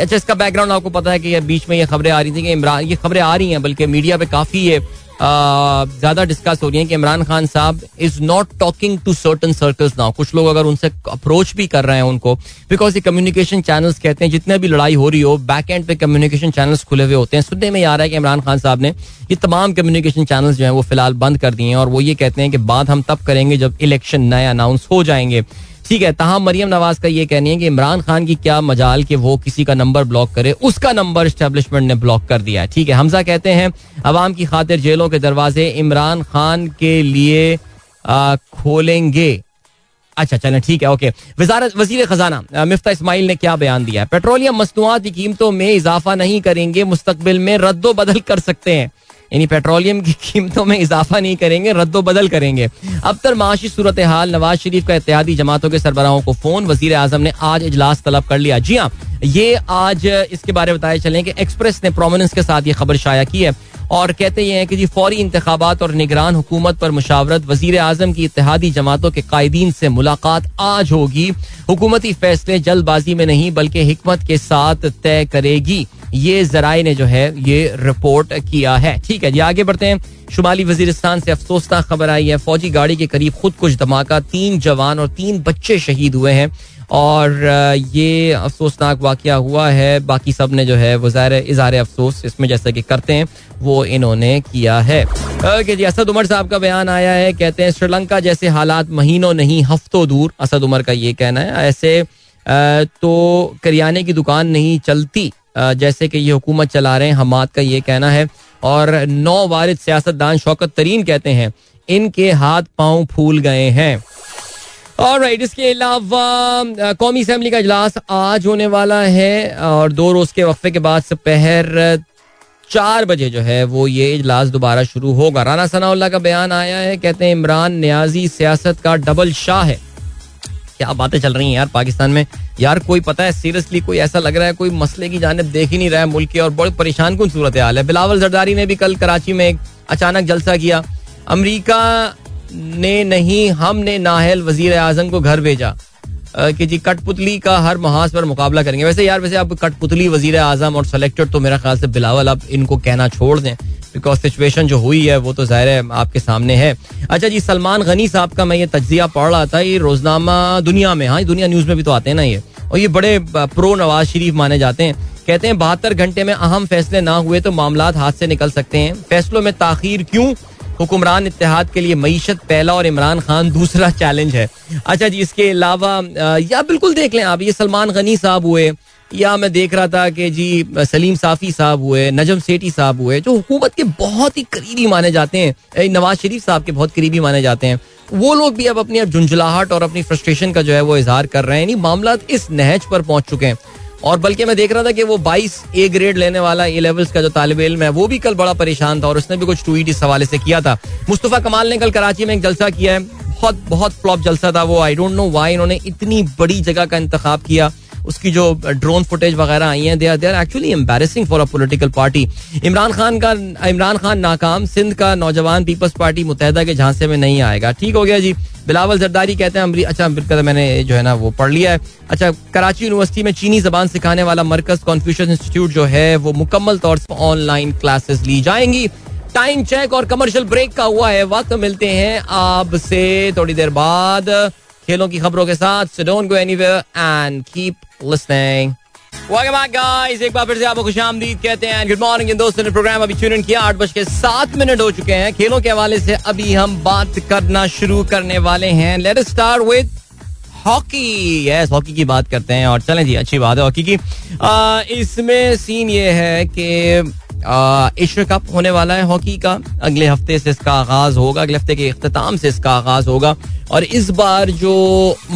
अच्छा, इसका बैकग्राउंड आपको पता है कि बीच में ये खबरें आ रही थी कि इमरान, ये खबरें आ रही हैं बल्कि मीडिया पे काफ़ी ये ज्यादा डिस्कस हो रही हैं कि इमरान खान साहब is not talking to certain circles now. कुछ लोग अगर उनसे अप्रोच भी कर रहे हैं उनको, बिकॉज ये कम्युनिकेशन चैनल्स कहते हैं जितने भी लड़ाई हो रही हो बैक एंड पे कम्युनिकेशन चैनल्स खुले हुए होते हैं. सुनने में आ रहा है कि इमरान खान साहब ने ये तमाम कम्युनिकेशन चैनल्स जो हैं वो फिलहाल बंद कर दिए हैं और वो ये कहते हैं कि बात हम तब करेंगे जब इलेक्शन नए अनाउंस हो जाएंगे. ठीक है. तहाँ मरियम नवाज का ये कहनी है कि इमरान खान की क्या मजाल कि वो किसी का नंबर ब्लॉक करे, उसका नंबर इस्टेब्लिशमेंट ने ब्लॉक कर दिया है. ठीक है. हमजा कहते हैं अवाम की खातिर जेलों के दरवाजे इमरान खान के लिए आ, खोलेंगे. अच्छा चलें ठीक है ओके. वजारत वजीर खजाना मिफ्ता इस्माइल ने क्या बयान दिया है. पेट्रोलियम मसनूआत की कीमतों में इजाफा नहीं करेंगे, मुस्तकबिल में रद्दो बदल कर सकते हैं. यानी पेट्रोलियम की कीमतों में इजाफा नहीं करेंगे, रद्दो बदल करेंगे. अबतर माशी सूरत हाल, नवाज शरीफ का इत्तेहादी जमातों के सरबराहों को फोन, वजीर आजम ने आज इजलास तलब कर लिया. जी हाँ, ये आज इसके बारे में बताया चलें कि एक्सप्रेस ने प्रोमिनेंस के साथ ये खबर शाया की है और कहते ये हैं कि जी फौरी इंतखाबात और निगरान हुकूमत पर मुशावरत, वजीर आजम की इत्तेहादी जमातों के कायदीन से मुलाकात आज होगी, हुकूमती फैसले जल्दबाजी में नहीं बल्कि हिकमत के साथ तय करेगी. ये जराए ने जो है ये रिपोर्ट किया है. ठीक है जी, आगे बढ़ते हैं. शुमाली वजीरिस्तान से अफसोसनाक खबर आई है. फौजी गाड़ी के करीब खुद कुछ धमाका, तीन जवान और तीन बच्चे शहीद हुए हैं और ये अफसोसनाक वाकया हुआ है. बाकी सब ने जो है वो इज़हार अफसोस इसमें जैसा कि करते हैं वो इन्होंने किया है. ओके जी, असद उमर साहब का बयान आया है. कहते हैं श्रीलंका जैसे हालात महीनों नहीं हफ्तों दूर. असद उमर का ये कहना है. ऐसे तो करियाने की दुकान नहीं चलती जैसे कि ये हुकूमत चला रहे हैं, हमाद का ये कहना है. और नौ वारिद सियासतदान शौकत तरीन कहते हैं इनके हाथ पांव फूल गए हैं. ऑलराइट, इसके अलावा कौमी असेंबली का इजलास आज होने वाला है और दो रोज के वक्फे के बाद दोपहर चार बजे जो है वो ये इजलास दोबारा शुरू होगा. राना सनाउल्लाह का बयान आया है. कहते हैं इमरान नियाजी सियासत का डबल शाह है. क्या बातें चल रही हैं यार पाकिस्तान में. यार कोई पता है सीरियसली कोई ऐसा लग रहा है कोई मसले की जानिब देख ही नहीं रहा है मुल्क के और बड़ी परेशान कौन सूरत हाल है. बिलावल जरदारी ने भी कल कराची में एक अचानक जलसा किया. अमरीका ने नहीं हमने नाहल वजीर आजम को घर भेजा कि जी कठपुतली का हर महाज पर मुकाबला करेंगे. वैसे यार वैसे आप कठपुतली वजीर आजम और सेलेक्टेड तो मेरा ख्याल से बिलावल आप इनको कहना छोड़ दें बिकॉज सिचुएशन जो हुई है वो तो जाहिर है आपके सामने है. अच्छा जी, सलमान गनी साहब का मैं ये तज्जिया पढ़ रहा था. ये रोजनामा दुनिया में, हाँ दुनिया न्यूज़ में भी तो आते हैं ना ये, और ये बड़े प्रो नवाज शरीफ माने जाते हैं. कहते हैं बहत्तर घंटे में अहम फैसले ना हुए तो मामलात हाथ से निकल सकते हैं. फैसलों में ताखीर क्यों, हुक्मरान इत्तेहाद के लिए मईशत पहला और इमरान खान दूसरा चैलेंज है. अच्छा जी, इसके अलावा या बिल्कुल देख लें आप, ये सलमान गनी साहब हुए, या मैं देख रहा था कि जी सलीम साफ़ी साहब हुए, नजम सेठी साहब हुए, जो हुकूमत के बहुत ही करीबी माने जाते हैं, नवाज शरीफ साहब के बहुत करीबी माने जाते हैं, वो लोग भी अब अपनी अब झुंझलाहट और अपनी फ्रस्ट्रेशन का जो है वो इजहार कर रहे हैं. यानी मामला इस नहज पर पहुंच चुके हैं. और बल्कि मैं देख रहा था कि वो बाईस ए ग्रेड लेने वाला ए लेवल्स का जो तालिब इल्म है वो भी कल बड़ा परेशान था और उसने भी कुछ ट्वीट इस हवाले से किया था. मुस्तफ़ा कमाल ने कल कराची में एक जलसा किया है. बहुत बहुत फ्लॉप जलसा था वो. आई डोंट नो व्हाई इन्होंने इतनी बड़ी जगह का इंतखाब किया. उसकी जो ड्रोन फुटेज वगैरह आई हैं, they are they are actually embarrassing for a political party. Imran Khan का इमरान खान नाकाम, सिंध का नौजवान पीपल्स पार्टी मुत्तहदा के झांसे में नहीं आएगा. ठीक हो गया जी. बिलावल जरदारी कहते हैं अच्छा बिल्कुल मैंने जो है ना वो पढ़ लिया है. अच्छा, कराची यूनिवर्सिटी में चीनी जबान सिखाने वाला मरकज कॉन्फ्यूशन इंस्टीट्यूट जो है वो मुकम्मल तौर पर ऑनलाइन क्लासेस ली जाएंगी. टाइम चेक और कमर्शियल ब्रेक का हुआ है वक्त. मिलते हैं आपसे थोड़ी देर बाद खेलों की खबरों के साथ. So don't go anywhere and keep listening. Welcome back guys. एक बार फिर से आपको खुशामदीद कहते हैं. गुड मॉर्निंग इन दोस्तों ने प्रोग्राम अभी ट्यून इन किया. आठ बज के सात मिनट हो चुके हैं. खेलों के हवाले से अभी हम बात करना शुरू करने वाले हैं. Let us start with hockey. Yes, hockey की बात करते हैं और चलें जी, अच्छी बात है हॉकी की. इसमें सीन ये है कि एशिया कप होने वाला है हॉकी का. अगले हफ्ते से इसका आगाज होगा, अगले हफ्ते के इख्तिताम से इसका आगाज होगा. और इस बार जो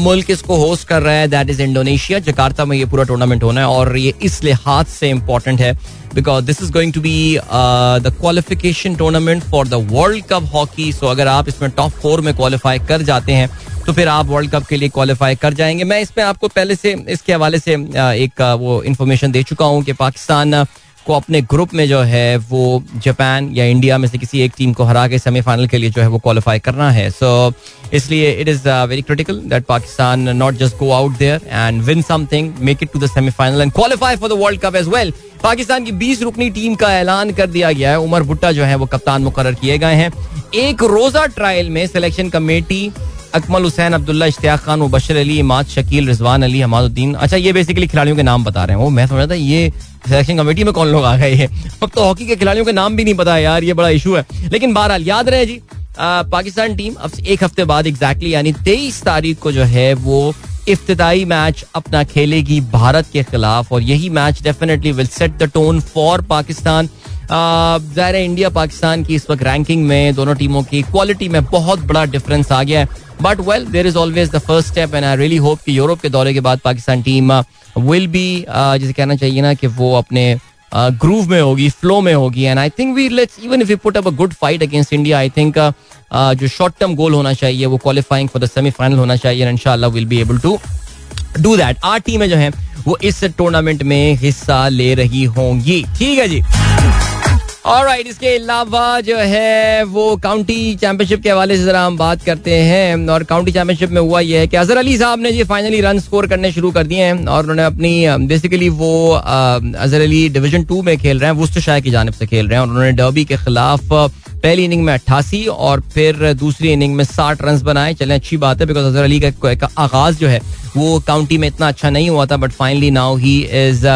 मुल्क इसको होस्ट कर रहा है दैट इज इंडोनेशिया. जकार्ता में ये पूरा टूर्नामेंट होना है और ये इस लिहाज से इम्पोर्टेंट है because this is going to be the qualification tournament for the world cup hockey. So अगर आप इसमें टॉप फोर में क्वालिफाई कर जाते हैं तो फिर आप वर्ल्ड कप के लिए क्वालिफाई कर जाएंगे. मैं इसमें आपको पहले से इसके हवाले से एक वो इन्फॉर्मेशन दे चुका हूँ कि पाकिस्तान को अपने ग्रुप में जो है वो जापान या इंडिया में से किसी एक टीम को हरा के सेमीफाइनल के लिए जो है वो क्वालिफाई करना है. सो इसलिए it is very critical that Pakistan not just go out there and win something, make it to the semifinal and qualify for the world cup as well. Pakistan की बीस रुकनी टीम का ऐलान कर दिया गया है. उमर भुट्टा जो है वो कप्तान मुकर्रर किए गए हैं. एक रोजा ट्रायल में सिलेक्शन कमेटी अकमल हुसैन, अब्दुल्ला, इश्तियाक खान, मुबशर अली, इमाद शकील, रिजवान अली, हमादुद्दीन. अच्छा, ये बेसिकली खिलाड़ियों के नाम बता रहे हैं. वो मैं समझ रहा था ये सिलेक्शन कमेटी में कौन लोग आ गए. अब तो हॉकी के खिलाड़ियों के नाम भी नहीं पता यार, ये बड़ा इशू है. लेकिन बहरहाल याद रहे जी, आ, पाकिस्तान टीम अब एक हफ्ते बाद एग्जैक्टली यानी तेईस तारीख को जो है वो इफ्तिताई मैच अपना खेलेगी भारत के खिलाफ. और यही match definitely will set the tone for Pakistan. ज़ाहिर है इंडिया पाकिस्तान की इस वक्त रैंकिंग में दोनों टीमों की क्वालिटी में बहुत बड़ा डिफरेंस आ गया है. But well there is always the first step and I really hope कि यूरोप के दौरे के बाद पाकिस्तान टीम विल बी, जिसे कहना चाहिए ना कि वो अपने ग्रूव में होगी, फ्लो में होगी. And I think we let's even if you put up a good fight against India, I think जो शॉर्ट टर्म गोल होना चाहिए वो क्वालिफाइंग फॉर द सेमीफाइनल होना चाहिए. एंड इंशाल्लाह will be able to do that. आठ टीमें जो हैं वो इस टूर्नामेंट में हिस्सा ले रही होंगी. ठीक है जी. ऑलराइट, इसके अलावा जो है वो काउंटी चैंपियनशिप के हवाले से जरा हम बात करते हैं. और काउंटी चैंपियनशिप में हुआ यह है कि अजहर अली साहब ने जी फाइनली रन स्कोर करने शुरू कर दिए हैं. और उन्होंने अपनी बेसिकली वो अजहर अली डिवीजन टू में खेल रहे हैं, वुस्टरशायर की जानिब से खेल रहे हैं. और उन्होंने डर्बी के खिलाफ पहली इनिंग में अट्ठासी और फिर दूसरी इनिंग में साठ रन बनाए. चलें, अच्छी बात है, बिकॉज अजहर अली का, का आगाज जो है वो काउंटी में इतना अच्छा नहीं हुआ था. But finally now he is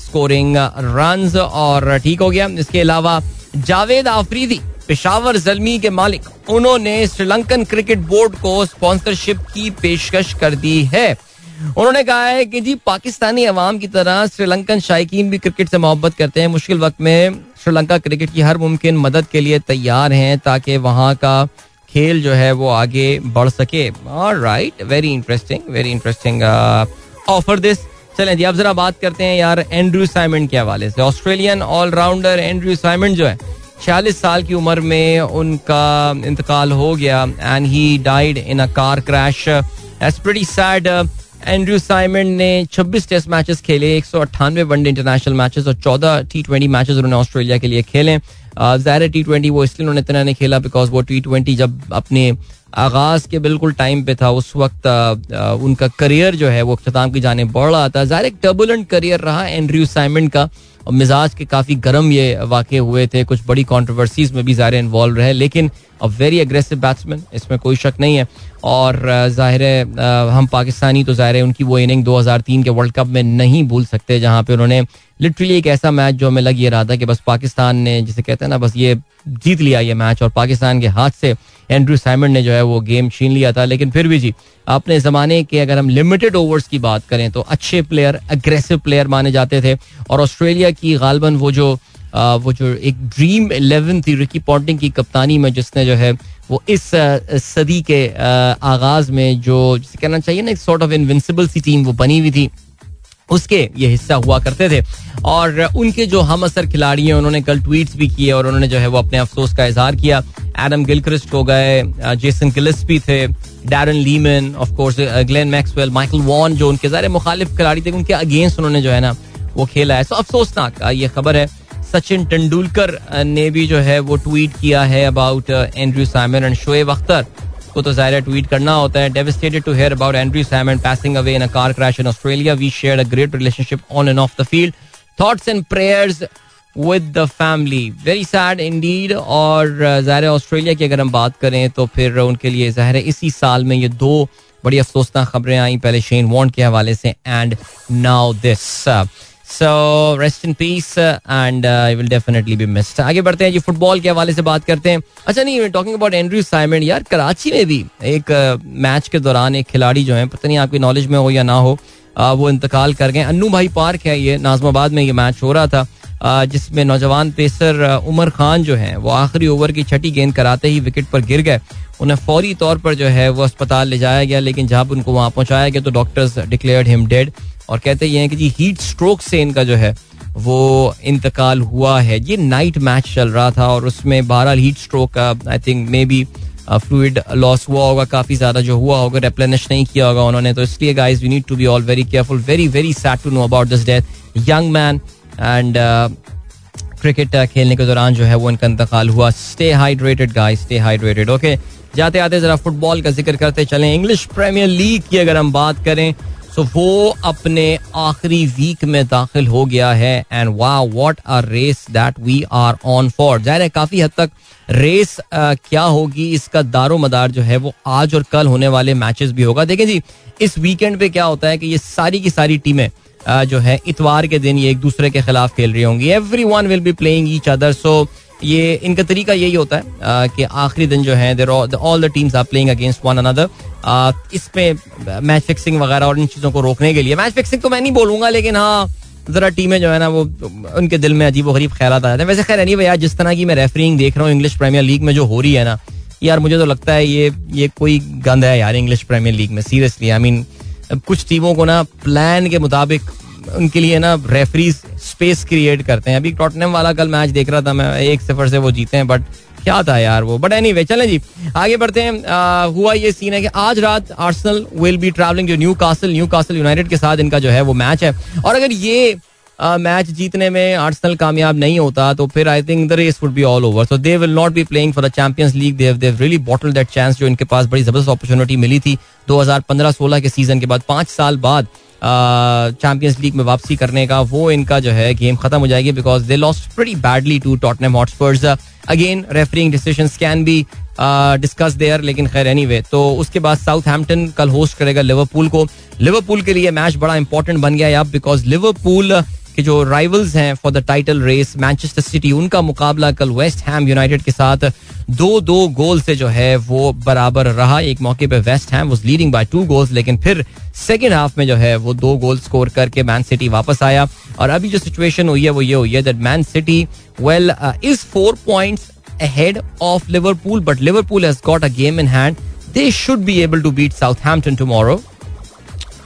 scoring runs और ठीक हो गया. इसके अलावा जावेद आफरीदी, पेशावर ज़ल्मी के मालिक, उन्होंने श्रीलंकन क्रिकेट बोर्ड को स्पॉन्सरशिप की पेशकश कर दी है. उन्होंने कहा है कि जी पाकिस्तानी अवाम की तरह श्रीलंकन शायकीन भी क्रिकेट से मोहब्बत करते हैं. मुश्किल वक्त में श्रीलंका क्रिकेट की हर मुमकिन मदद के लिए तैयार हैं ताकि वहाँ का खेल जो है वो आगे बढ़ सके. Alright, very interesting, very interesting offer this. चलें जी, अब जरा बात करते हैं यार एंड्रू साइमंड के हवाले से. ऑस्ट्रेलियन ऑलराउंडर एंड्रू साइमंड जो है छियालीस साल की उम्र में उनका इंतकाल हो गया. And he died in a car crash. That's pretty sad. Andrew Symonds ने छब्बीस टेस्ट मैचेस खेले, एक सौ अट्ठानवे वनडे इंटरनेशनल मैचेस और चौदह टी ट्वेंटी मैचेस उन्होंने ऑस्ट्रेलिया के लिए खेले. ज़ाहिर है टी ट्वेंटी वो इसलिए उन्होंने इतना नहीं खेला बिकॉज वो टी ट्वेंटी जब अपने आगाज के बिल्कुल टाइम पे था उस वक्त आ, उनका करियर जो है वो खत्म की जाने बढ़ रहा था. ज़ाहिर एक टर्बुलेंट करियर रहा एंड्रू साइमंड का और मिजाज के काफ़ी गर्म ये वाक़े हुए थे. कुछ बड़ी कॉन्ट्रोवर्सीज में भी ज़ाहिर इन्वॉल्व रहे, लेकिन अ वेरी एग्रेसिव बैट्समैन, इसमें कोई शक नहीं है. और ज़ाहिर हम पाकिस्तानी तो ज़ाहिर उनकी वो इनिंग दो हज़ार तीन के वर्ल्ड कप में नहीं भूल सकते जहाँ पे उन्होंने लिटरली एक ऐसा मैच जो हमें लग ये रहा था कि बस पाकिस्तान ने, जिसे कहते हैं ना, बस ये जीत लिया ये मैच और पाकिस्तान के हाथ से एंड्रू साइमंड ने जो है वो गेम छीन लिया था. लेकिन फिर भी जी अपने ज़माने के अगर हम लिमिटेड ओवर्स की बात करें तो अच्छे प्लेयर, अग्रेसिव प्लेयर माने जाते थे. और ऑस्ट्रेलिया की गालबन वो जो आ, वो जो एक ड्रीम इलेवन थी रिकी पॉन्टिंग की कप्तानी में, जिसने जो है वो इस सदी के आगाज़ में जो, जिसे कहना चाहिए ना, एक सॉर्ट ऑफ इनविंसिबल सी टीम वो बनी हुई थी, उसके ये हिस्सा हुआ करते थे. और उनके जो हम असर खिलाड़ी हैं उन्होंने कल ट्वीट्स भी किए और उन्होंने जो है वो अपने अफसोस का इजहार किया. एडम गिलक्रिस्ट हो गए, जेसन गिलिस्पी थे, Darren Lehmann, of course Glenn Maxwell, Michael Vaughan जो उनके सारे मुखालिफ खिलाड़ी थे उनके अगेंस्ट उन्होंने जो है ना वो खेला है. सो अफसोसनाक ये खबर है. सचिन तेंदुलकर ने भी जो है वो ट्वीट किया है about Andrew Symonds. And Shoaib Akhtar को तो ज़ाहिर ट्वीट करना होता है. Devastated to hear about Andrew Symonds passing away in a car crash in Australia. We shared a great relationship on and off the field. Thoughts and prayers with the family. Very sad indeed. और ज़ाहिर Australia की अगर हम बात करें तो फिर उनके लिए ज़ाहिर इसी साल में ये दो बड़ी अफसोसनाक खबरें आई. पहले शेन वॉन्ड के हवाले से and now this. So rest in peace and uh, he will definitely be missed. आगे बढ़ते हैं जी, फुटबॉल के हवाले से बात करते हैं. अच्छा नहीं, talking about Andrew Symonds यार, कराची में भी एक मैच uh, के दौरान एक खिलाड़ी जो है, पता नहीं आपकी नॉलेज में हो या ना हो, uh, वो इंतकाल कर गए. अन्नू भाई पार्क है ये, नाजमाबाद में ये मैच हो रहा था uh, जिसमें नौजवान पेसर uh, उमर खान जो है वो आखिरी ओवर की छठी गेंद कराते ही विकेट पर गिर गए. उन्हें फौरी तौर पर जो है वो अस्पताल ले जाया गया, लेकिन जब उनको वहाँ पहुँचाया गया तो डॉक्टर्स डिक्लेयर्ड हिम डेड. और कहते ये हैं कि जी हीट स्ट्रोक से इनका जो है वो इंतकाल हुआ है. ये नाइट मैच चल रहा था और उसमें बहरहाल हीट स्ट्रोक का I think may be fluid loss हुआ होगा, काफ़ी ज़्यादा जो हुआ होगा रेप्लेनिश नहीं किया होगा उन्होंने. तो इसलिए guys we need to be all very careful. Very very sad to know about this death, young man. And cricket खेलने के दौरान जो है वो इनका इंतकाल हुआ. Stay hydrated guys, stay hydrated. Okay, जाते आते ज़रा फुटबॉल का जिक्र करते चलें. इंग्लिश प्रीमियर लीग की अगर हम बात करें सो वो अपने आखिरी वीक में दाखिल हो गया है. एंड वाह, what a race that we are on for. जाहिर है काफ़ी हद तक रेस आ, क्या होगी, इसका दारो मदार जो है वो आज और कल होने वाले मैचेस भी होगा. देखें जी, इस वीकेंड पे क्या होता है कि ये सारी की सारी टीमें आ, जो है इतवार के दिन ये एक दूसरे के खिलाफ खेल रही होंगी. Every one will be playing each other. So ये इनका तरीका यही होता है आ, कि आखिरी दिन जो है all the teams are playing against one another. इसमें मैच फिक्सिंग वगैरह और इन चीज़ों को रोकने के लिए, मैच फिक्सिंग तो मैं नहीं बोलूँगा, लेकिन हाँ जरा टीमें जो है ना वो उनके दिल में अजीब वरीब ख्याल आ जाते हैं. वैसे खैर नहीं भैया, जिस तरह की मैं रेफरिंग देख रहा हूँ इंग्लिश प्रीमियर लीग में जो हो रही है ना यार, मुझे तो लगता है ये ये कोई गंद है यार इंग्लिश प्रीमियर लीग में. सीरियसली आई मीन, कुछ टीमों को ना प्लान के मुताबिक उनके लिए ना रेफरीज स्पेस क्रिएट करते हैं. अभी टॉटनहम वाला कल मैच देख रहा था मैं, एक सिफर से वो जीते हैं, बट क्या था यार वो. बट एनीवे, चलें जी आगे बढ़ते हैं. आ, हुआ ये सीन है कि आज रात आर्सेनल विल बी ट्रैवलिंग जो Newcastle Newcastle United के साथ इनका जो है वो मैच है. और अगर ये आ, मैच जीतने में आर्सेनल कामयाब नहीं होता तो फिर I think the race would be all over. So they will not be playing for the Champions League. They have they have really bottled that chance जो इनके पास बड़ी जबरदस्त अपॉर्चुनिटी मिली थी दो हज़ार पंद्रह सोलह के सीजन के बाद, पाँच साल बाद चैंपियंस लीग में वापसी करने का. वो इनका जो है गेम खत्म हो जाएगी because they lost pretty badly to Tottenham Hotspurs. Again refereeing decisions can be discuss there, लेकिन खैर एनीवे. तो उसके बाद साउथहैम्पटन कल होस्ट करेगा लिवरपूल को. लिवरपूल के लिए मैच बड़ा इंपॉर्टेंट बन गया है अब, बिकॉज लिवरपूल के जो राइवल्स हैं for the title race Manchester City, उनका मुकाबला कल वेस्ट हैम यूनाइटेड के साथ दो दो गोल से जो है वो बराबर रहा. एक मौके पे West Ham was leading by two goals, लेकिन फिर सेकेंड हाफ में जो है वो दो गोल स्कोर करके मैन सिटी वापस आया. और अभी जो सिचुएशन हुई है वो ये हुई है that Man City well is four points ahead of Liverpool, but Liverpool has got a game in hand. They should be able to beat Southampton tomorrow,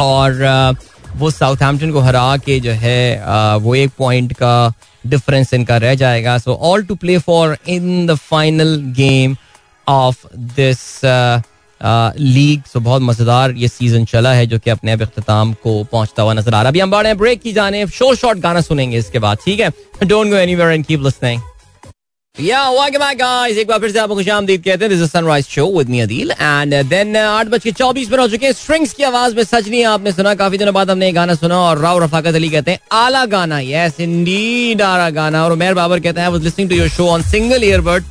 और uh, वो साउथहैम्पटन को हरा के जो है आ, वो एक पॉइंट का डिफरेंस इनका रह जाएगा. So all to play for in the final game of this league. So बहुत मज़ेदार ये सीज़न चला है जो कि अपने अब इख्तिताम को पहुंचता हुआ नजर आ रहा है. अभी हम बढ़ रहे हैं ब्रेक की जाने, शोर शॉर्ट गाना सुनेंगे इसके बाद. ठीक है, don't go anywhere and keep listening. या वेलकम बैक गाइस, एक बार फिर से आपको खुशामदीद कहते हैं. This is sunrise show with me Adeel. And then आठ बज के चौबीस मिनट हो चुके हैं. स्ट्रिंग्स की आवाज में सच नहीं आपने सुना, काफी दिनों बाद हमने ये गाना सुना. और राव रफाकत अली कहते हैं आला गाना. यस इंडीड आला गाना. और उमेर बाबर कहते हैं I was listening to your show on single earbud.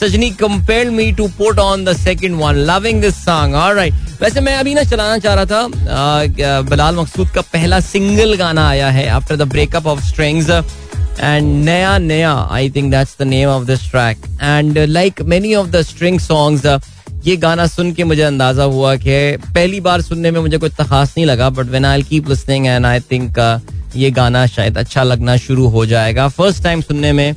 Sajni compared me to put on the second one. Loving this song. Alright, वैसे मैं अभी ना चलाना चाह रहा था बिलाल मकसूद का पहला सिंगल गाना आया है after the breakup of Strings. And Naya Naya, I think that's the name of this track. And uh, like many of the string songs, uh, ये गाना सुन के मुझे अंदाजा हुआ कि पहली बार सुनने में मुझे कोई खास नहीं लगा, but when I'll keep listening and I think uh, ये गाना शायद अच्छा लगना शुरू हो जाएगा. First time सुनने में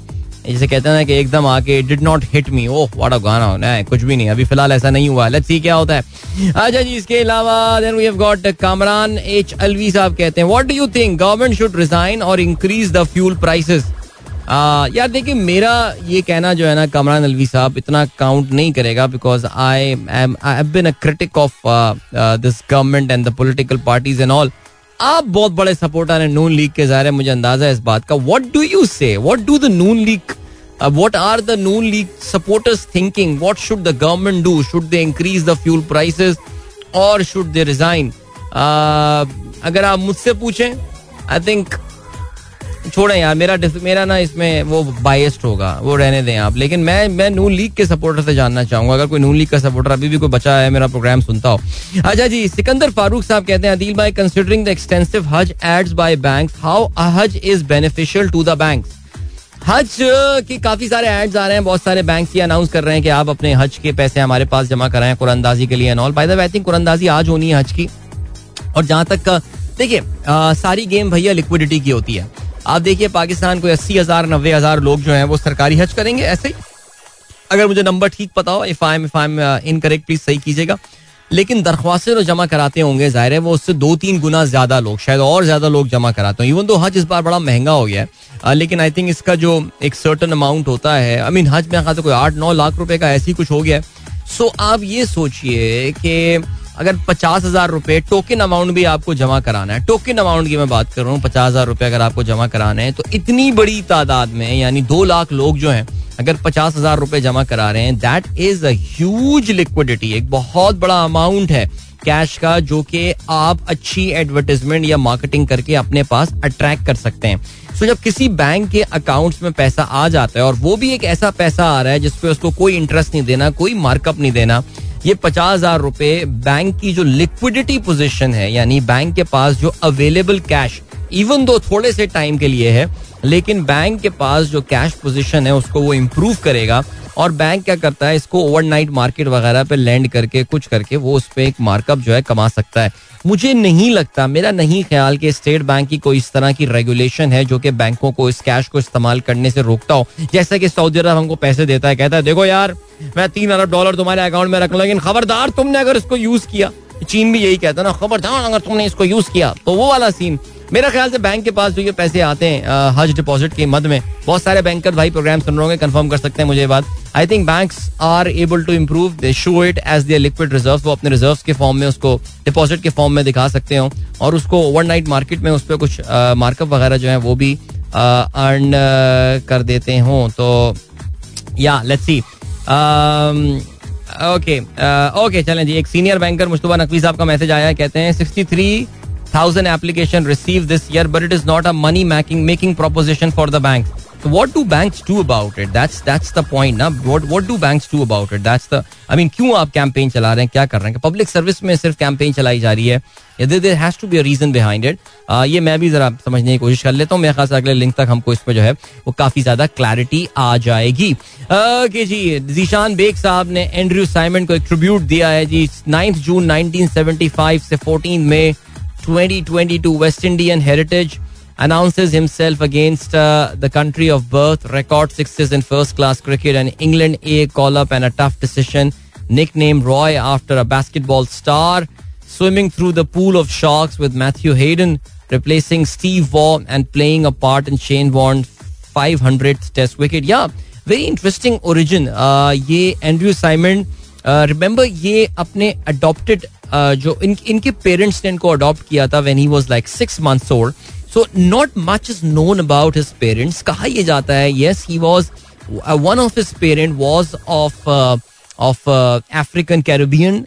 जैसे कहते हैं ना कि एकदम आके did not hit me. Oh, what a गाना होना है. कुछ भी नहीं, अभी फिलहाल ऐसा नहीं हुआ. Let's see क्या होता है. अच्छा जी, इसके अलावा then we have got Kamran H Alvi sahab कहते हैं what do you think government should resign or increase the fuel prices. uh, यार देखिए, मेरा ये कहना जो है ना कामरान अलवी साहब इतना काउंट नहीं करेगा because I am I have been a critic of uh, uh, this government and the political parties and all. आप बहुत बड़े सपोर्टर हैं नून लीग के, ज़ाहिर है मुझे अंदाजा है इस बात का. What do you say, what do the Noon League, what are the Noon League supporters thinking, what should the government do, should they increase the fuel prices और शुड दे रिजाइन. अगर आप मुझसे पूछें आई थिंक छोड़ें यार, मेरा मेरा ना इसमें वो बायस्ड होगा, वो रहने दें आप. लेकिन मैं मैं नून लीग के सपोर्टर से जानना चाहूंगा, अगर कोई नून लीग का सपोर्टर अभी भी कोई बचा है मेरा प्रोग्राम सुनता हो. अच्छा जी, सिकंदर फारूक साहब कहते हैं अदील भाई, कंसिडरिंग द एक्सटेंसिव हज एड्स बाय बैंक्स, हाउ हज is beneficial to the banks. हज के काफी सारे एड्स आ रहे हैं, बहुत सारे बैंक्स ये अनाउंस कर रहे हैं कि आप अपने हज के पैसे हमारे पास जमा कराएं कुरानंदाजी के लिए and all. By the way I think कुरानंदाजी आज होनी है हज की. और जहां तक देखिए, सारी गेम भैया लिक्विडिटी की होती है. आप देखिए पाकिस्तान को अस्सी हजार नब्बे हजार लोग जो हैं वो सरकारी हज करेंगे ऐसे ही, अगर मुझे नंबर ठीक पता हो, if I am if I am incorrect please सही कीजिएगा. लेकिन दरख्वास्तें तो जमा कराते होंगे, जाहिर है वो उससे दो तीन गुना ज्यादा लोग, शायद और ज्यादा लोग जमा कराते हैं. इवन तो हज इस बार बड़ा महंगा हो गया है, लेकिन आई थिंक इसका जो एक सर्टन अमाउंट होता है, आई मीन हज में खाता कोई आठ नौ लाख रुपए का ऐसी कुछ हो गया है. सो आप ये सोचिए कि अगर पचास हजार रुपए टोकन अमाउंट भी आपको जमा कराना है, टोकन अमाउंट की मैं बात कर रहा हूँ, पचास हजार रुपए अगर आपको जमा कराना है, तो इतनी बड़ी तादाद में यानी दो लाख लोग जो हैं अगर पचास हजार रुपए जमा करा रहे हैं, that is a huge liquidity, एक बहुत बड़ा अमाउंट है कैश का, जो कि आप अच्छी एडवर्टाइजमेंट या मार्केटिंग करके अपने पास अट्रैक्ट कर सकते हैं. सो जब किसी बैंक के अकाउंट्स में पैसा आ जाता है और वो भी एक ऐसा पैसा आ रहा है जिसपे उसको कोई इंटरेस्ट नहीं देना, कोई मार्कअप नहीं देना, ये पचास हजार रुपए बैंक की जो लिक्विडिटी पोजीशन है, यानी बैंक के पास जो अवेलेबल कैश, इवन दो थोड़े से टाइम के लिए है, लेकिन बैंक के पास जो कैश पोजीशन है उसको वो इम्प्रूव करेगा. और बैंक क्या करता है, इसको ओवरनाइट मार्केट वगैरह पे लैंड करके कुछ करके वो उस पर एक मार्कअप जो है कमा सकता है. मुझे नहीं लगता, मेरा नहीं ख्याल कि स्टेट बैंक की कोई इस तरह की रेगुलेशन है जो कि बैंकों को इस कैश को इस्तेमाल करने से रोकता हो. जैसा कि सऊदी अरब हमको पैसे देता है, कहता है देखो यार मैं तीन अरब डॉलर तुम्हारे अकाउंट में रख लूं, लेकिन खबरदार तुमने अगर इसको यूज किया. चीन भी यही कहता है ना, खबरदार अगर तुमने इसको यूज किया तो वो वाला सीन. मेरा ख्याल से बैंक के पास जो ये पैसे आते हैं हज डिपॉजिट के मद में, बहुत सारे बैंकर भाई प्रोग्राम सुन रहे होंगे, कंफर्म कर सकते हैं मुझे बात. I think banks are able to improve, they show it as their liquid reserves, वो अपने रिजर्व्स के फॉर्म में उसको डिपॉजिट के फॉर्म में दिखा सकते हो और उसको ओवरनाइट मार्केट में उस पर कुछ मार्कअप वगैरह जो है वो भी अर्न कर देते हों. तो या लेट्स सी. ओके ओके चलें जी. एक सीनियर बैंकर मुश्तबा नकवी साहब का मैसेज आया, कहते हैं sixty three thousand application received this year, but it is not a money making making proposition for the bank. So what do banks do about it? That's that's the point, na? What what do banks do about it? That's the. I mean, क्यों आप campaign चला रहे हैं, क्या कर रहे हैं? Public service में सिर्फ कैंपेन चलाई जा रही है. There has to be a reason behind it. Uh, ये मैं भी जरा समझने की कोशिश कर लेता हूँ. मेरे खास अगले लिंक तक हमको इसमें जो है वो काफी ज्यादा क्लैरिटी आ जाएगी. ओके जी, जीशान बेग साहब ने एंड्रयू साइमन को एक ट्रिब्यूट दिया है जी. Ninth June nineteen seventy five से fourteen May twenty twenty-two, West Indian heritage, announces himself against uh, the country of birth, record sixes in first-class cricket and England A call-up and a tough decision, nicknamed Roy after a basketball star, swimming through the pool of sharks with Matthew Hayden, replacing Steve Waugh and playing a part in Shane Warne's five hundredth test wicket. Yeah, very interesting origin. Uh, ye Andrew Symonds, uh, remember ye apne adopted Uh, जो इन, इनके parents ने इनको adopt किया था when he was like six months old. So not much is known about his parents. कहा यह जाता है yes he was one of his parent was of of African Caribbean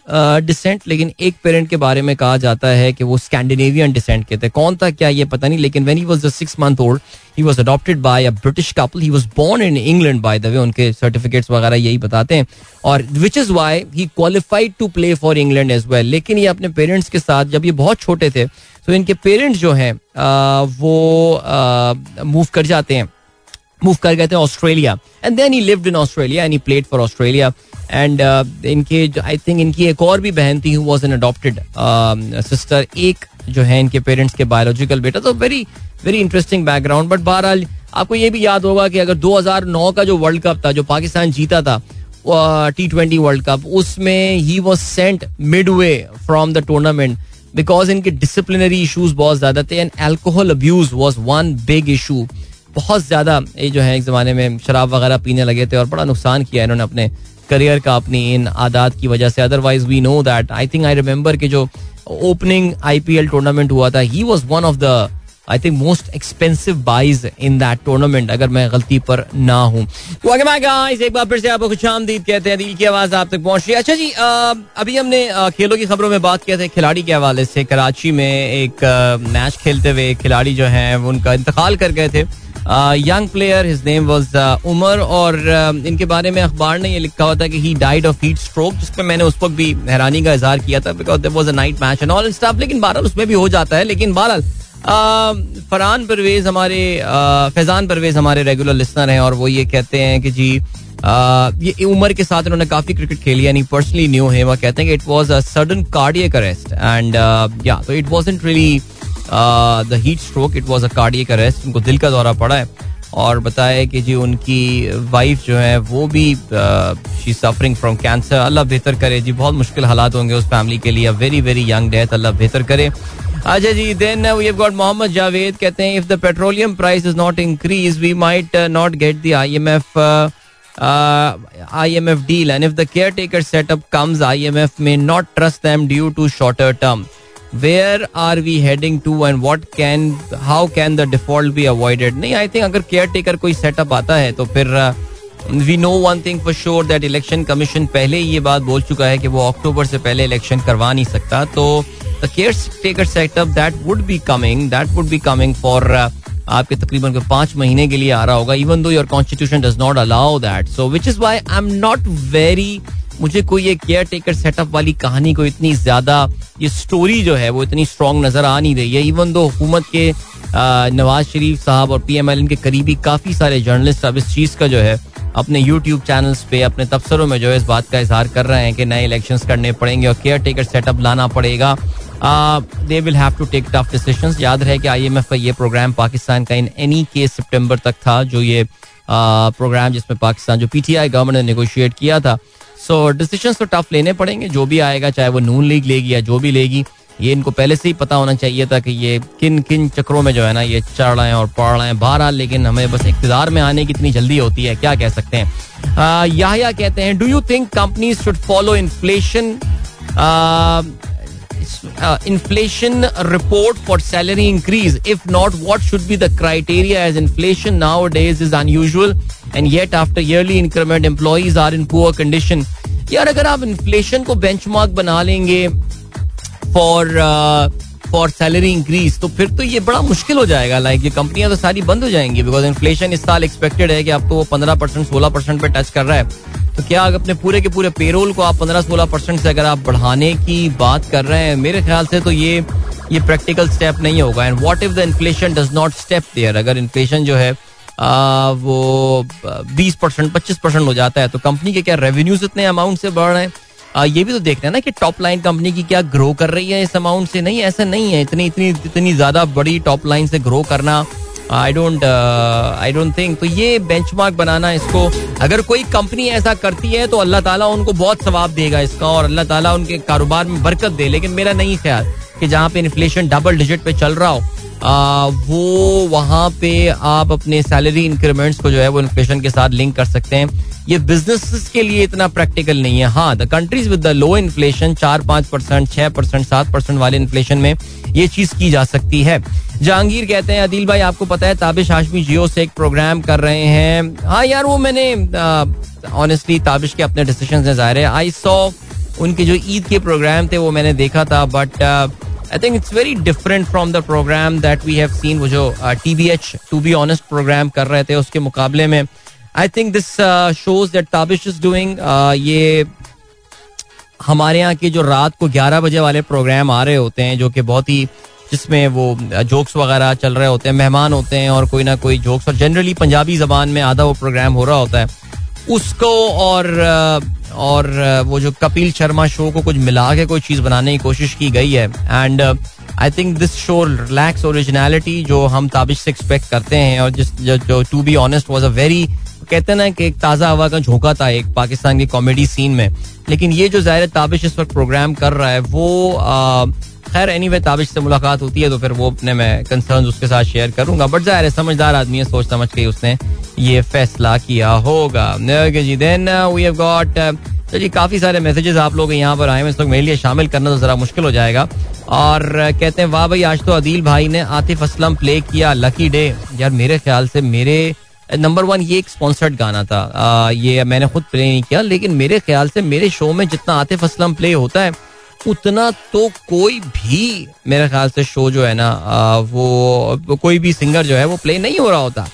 descent, लेकिन एक पेरेंट के बारे में कहा जाता है कि वो स्कैंडिनेवियन डिसेंट के थे. कौन था क्या ये पता नहीं, लेकिन when he was just six month old he was adopted by a British couple. He was born in England by the way, उनके सर्टिफिकेट्स वगैरह यही बताते हैं, और which is why he qualified to play for England as well. लेकिन ये अपने parents के साथ जब ये बहुत छोटे थे तो इनके पेरेंट्स जो हैं वो मूव कर जाते हैं मूव कर गए थे Australia, and then he lived in Australia and he played for Australia. And इनके आई थिंक इनकी एक और भी बहन थी who was an adopted sister. एक जो है इनके पेरेंट्स के बायोलॉजिकल बेटा. तो very very interesting background. But बहरहाल आपको ये भी याद होगा कि अगर दो हज़ार नौ का जो वर्ल्ड कप था जो पाकिस्तान जीता था, टी ट्वेंटी वर्ल्ड कप, उसमें he was sent midway from the tournament because इनके डिसिप्लिनरी इशूज बहुत ज्यादा थे and alcohol abuse was one big issue. बहुत ज्यादा ये जो है एक जमाने में शराब वगैरह पीने लगे थे और बड़ा नुकसान किया इन्होंने अपने करियर का अपनी इन आदत की वजह से. Otherwise we know that. I think I remember कि जो ओपनिंग आईपीएल टूर्नामेंट हुआ था, he was one of the I think most expensive buys in that tournament, अगर मैं गलती पर ना हूँ. तो आगे मैं गाइस एक बार फिर से आपको खुशामदीद कहते हैं, दिल की आवाज आप तक पहुंच रही है. अच्छा जी, आ, अभी हमने खेलों की खबरों में बात किया था खिलाड़ी के हवाले से. कराची में एक मैच खेलते हुए खिलाड़ी जो है उनका इंतकाल कर गए थे. Young player, his name was Umar, और uh, इनके बारे में अखबार ने ये लिखा हुआ था कि he died of heat stroke, जिस पे मैंने उस वक्त भी हैरानी का इजहार किया था because there was a night match and all stuff. लेकिन बहरहाल उसमें भी हो जाता है. लेकिन बहरहाल uh, फरहान परवेज हमारे uh, फैजान परवेज हमारे रेगुलर लिसनर हैं और वो ये कहते हैं कि जी uh, ये उमर के साथ इन्होंने काफ़ी क्रिकेट खेली, यानी पर्सनली न्यू है. वह कहते हैं कि it was a sudden cardiac arrest and या तो it wasn't really the heat stroke, it was a cardiac arrest. उनको दिल का दौरा पड़ा है और बताया कि जी उनकी वाइफ जो है वो भी she suffering from cancer. Allah बेहतर करे जी, बहुत मुश्किल हालात होंगे उस फैमिली के लिए. Very very young death, Allah बेहतर करे. अच्छा जी, then we have got Mohammad Javed, कहते हैं if the petroleum price is not increase we might not get the IMF IMF deal and if the care taker setup comes IMF may not trust them due to shorter term. Where are we heading to and what can, how can the default be avoided? नहीं, I think अगर caretaker कोई setup आता है तो फिर we know one thing for sure that election commission पहले ही ये बात बोल चुका है कि वो अक्टूबर से पहले इलेक्शन करवा नहीं सकता. तो the care taker setup that would be coming that would be coming for आपके तकरीबन पांच महीने के लिए आ रहा होगा, even though your constitution does not allow that. So which is why I am not very, मुझे कोई ये केयर टेकर सेटअप वाली कहानी को इतनी ज्यादा, ये स्टोरी जो है वो इतनी स्ट्रॉन्ग नजर आ नहीं रही है. इवन दो हुकूमत के नवाज शरीफ साहब और पीएमएलएन के करीबी काफी सारे जर्नलिस्ट अब इस चीज का जो है अपने यूट्यूब चैनल्स पे अपने तबसरों में जो है इस बात का इजहार कर रहे हैं कि नए इलेक्शंस करने पड़ेंगे और केयर टेकर सेटअप लाना पड़ेगा. They will have to take tough decisions. याद रहे कि आईएमएफ का ये प्रोग्राम पाकिस्तान का इन एनी केस सितंबर तक था, जो ये प्रोग्राम जिसमें पाकिस्तान जो पीटीआई गवर्नमेंट ने नेगोशिएट किया था. सो डिसीजंस तो टफ लेने पड़ेंगे, जो भी आएगा, चाहे वो नून लीग लेगी या जो भी लेगी. ये इनको पहले से ही पता होना चाहिए था कि ये किन किन चक्रों में जो है ना ये चढ़ रहे हैं और पड़ रहे हैं. बहरहाल लेकिन हमें बस इक्तिदार में आने की इतनी जल्दी होती है, क्या कह सकते हैं. याहिया कहते हैं, do you think companies should follow inflation inflation report for salary increase? If not, what should be the criteria, as inflation nowadays is unusual and yet after yearly increment employees are in poor condition. यार अगर आप inflation को benchmark बना लेंगे for for salary increase तो फिर तो ये बड़ा मुश्किल हो जाएगा. लाइक ये कंपनियां तो सारी बंद हो जाएंगी बिकॉज इन्फ्लेशन इस साल एक्सपेक्टेड है कि आपको वो पंद्रह परसेंट सोलह परसेंट पे टच कर रहा है. तो क्या आप अपने पूरे के पूरे पेरोल को आप पंद्रह सोलह परसेंट से अगर आप बढ़ाने की बात कर रहे हैं, मेरे ख्याल से तो ये ये प्रैक्टिकल स्टेप नहीं होगा. And what if the inflation does not step there? अगर इन्फ्लेशन जो है आ, वो बीस परसेंट पच्चीस परसेंट हो जाता है तो कंपनी के क्या रेवेन्यूज इतने अमाउंट से बढ़ रहे हैं? आ, ये भी तो देखना है ना कि टॉप लाइन कंपनी की क्या ग्रो कर रही है इस अमाउंट से. नहीं, ऐसा नहीं है. इतनी इतनी इतनी ज्यादा बड़ी टॉप लाइन से ग्रो करना I don't I don't think. तो ये बेंचमार्क बनाना, इसको अगर कोई कंपनी ऐसा करती है तो अल्लाह ताला उनको बहुत सवाब देगा इसका और अल्लाह ताला उनके कारोबार में बरकत दे. लेकिन मेरा नहीं ख्याल कि जहाँ पे इन्फ्लेशन डबल डिजिट पे चल रहा हो आ, वो वहाँ पे आप अपने सैलरी इंक्रीमेंट्स को जो है वो इन्फ्लेशन के साथ लिंक कर सकते हैं. ये बिजनेसेस के लिए इतना प्रैक्टिकल नहीं है. हाँ, the countries with the low inflation, चार पांच परसेंट छह परसेंट सात परसेंट वाले इन्फ्लेशन में ये चीज की जा सकती है. जहांगीर कहते हैं, अदील भाई आपको पता है ताबिश हाशमी जियो से एक प्रोग्राम कर रहे हैं. हाँ यार, वो मैंने ऑनेस्टली ताबिश के अपने डिसीजन से जाहिर है, आई सॉ उनके जो ईद के प्रोग्राम थे वो मैंने देखा था, but I think it's very different from the programme that we have seen. वो जो T B H to be honest programme कर रहे थे उसके मुकाबले में I think this shows that Tabish is doing. ये हमारे यहाँ के जो रात को ग्यारह बजे वाले प्रोग्राम आ रहे होते हैं जो कि बहुत ही, जिसमें वो जोक्स वगैरह चल रहे होते हैं, मेहमान होते हैं और कोई ना कोई जोक्स, और जनरली पंजाबी जबान में आधा वो प्रोग्राम हो रहा होता है, उसको और और वो जो कपिल शर्मा शो को कुछ मिला के कोई चीज़ बनाने की कोशिश की गई है. And I think this show relax originality जो हम ताबिश से एक्सपेक्ट करते हैं, और जिस जो to be honest was a very, कहते हैं ना कि एक ताज़ा हवा का झोंका था एक पाकिस्तान की कॉमेडी सीन में. लेकिन ये जो ज़ाहिर ताबिश इस वक्त प्रोग्राम कर रहा है वो आ, खैर एनीवे ताबिश से मुलाकात होती है तो फिर वो अपने मैं कंसर्न्स उसके साथ शेयर करूंगा, बट जाहिर है समझदार आदमी है, सोच समझ के उसने ये फैसला किया होगा. ओके जी, देन वी हैव गॉट, तो जी काफ़ी सारे मैसेजेस आप लोग यहाँ पर आए हैं, इस वक्त मेरे लिए शामिल करना तो ज़रा मुश्किल हो जाएगा. और कहते हैं वाह भाई आज तो अदील भाई ने आतिफ असलम प्ले किया, लकी डे. यार मेरे ख्याल से मेरे नंबर वन ये एक स्पॉन्सर्ड गाना था, आ, ये मैंने खुद प्ले नहीं किया, लेकिन मेरे ख्याल से मेरे शो में जितना आतिफ असलम प्ले होता है उतना तो कोई भी, मेरे ख्याल से शो जो है ना आ, वो कोई भी सिंगर जो है वो प्ले नहीं हो रहा होता.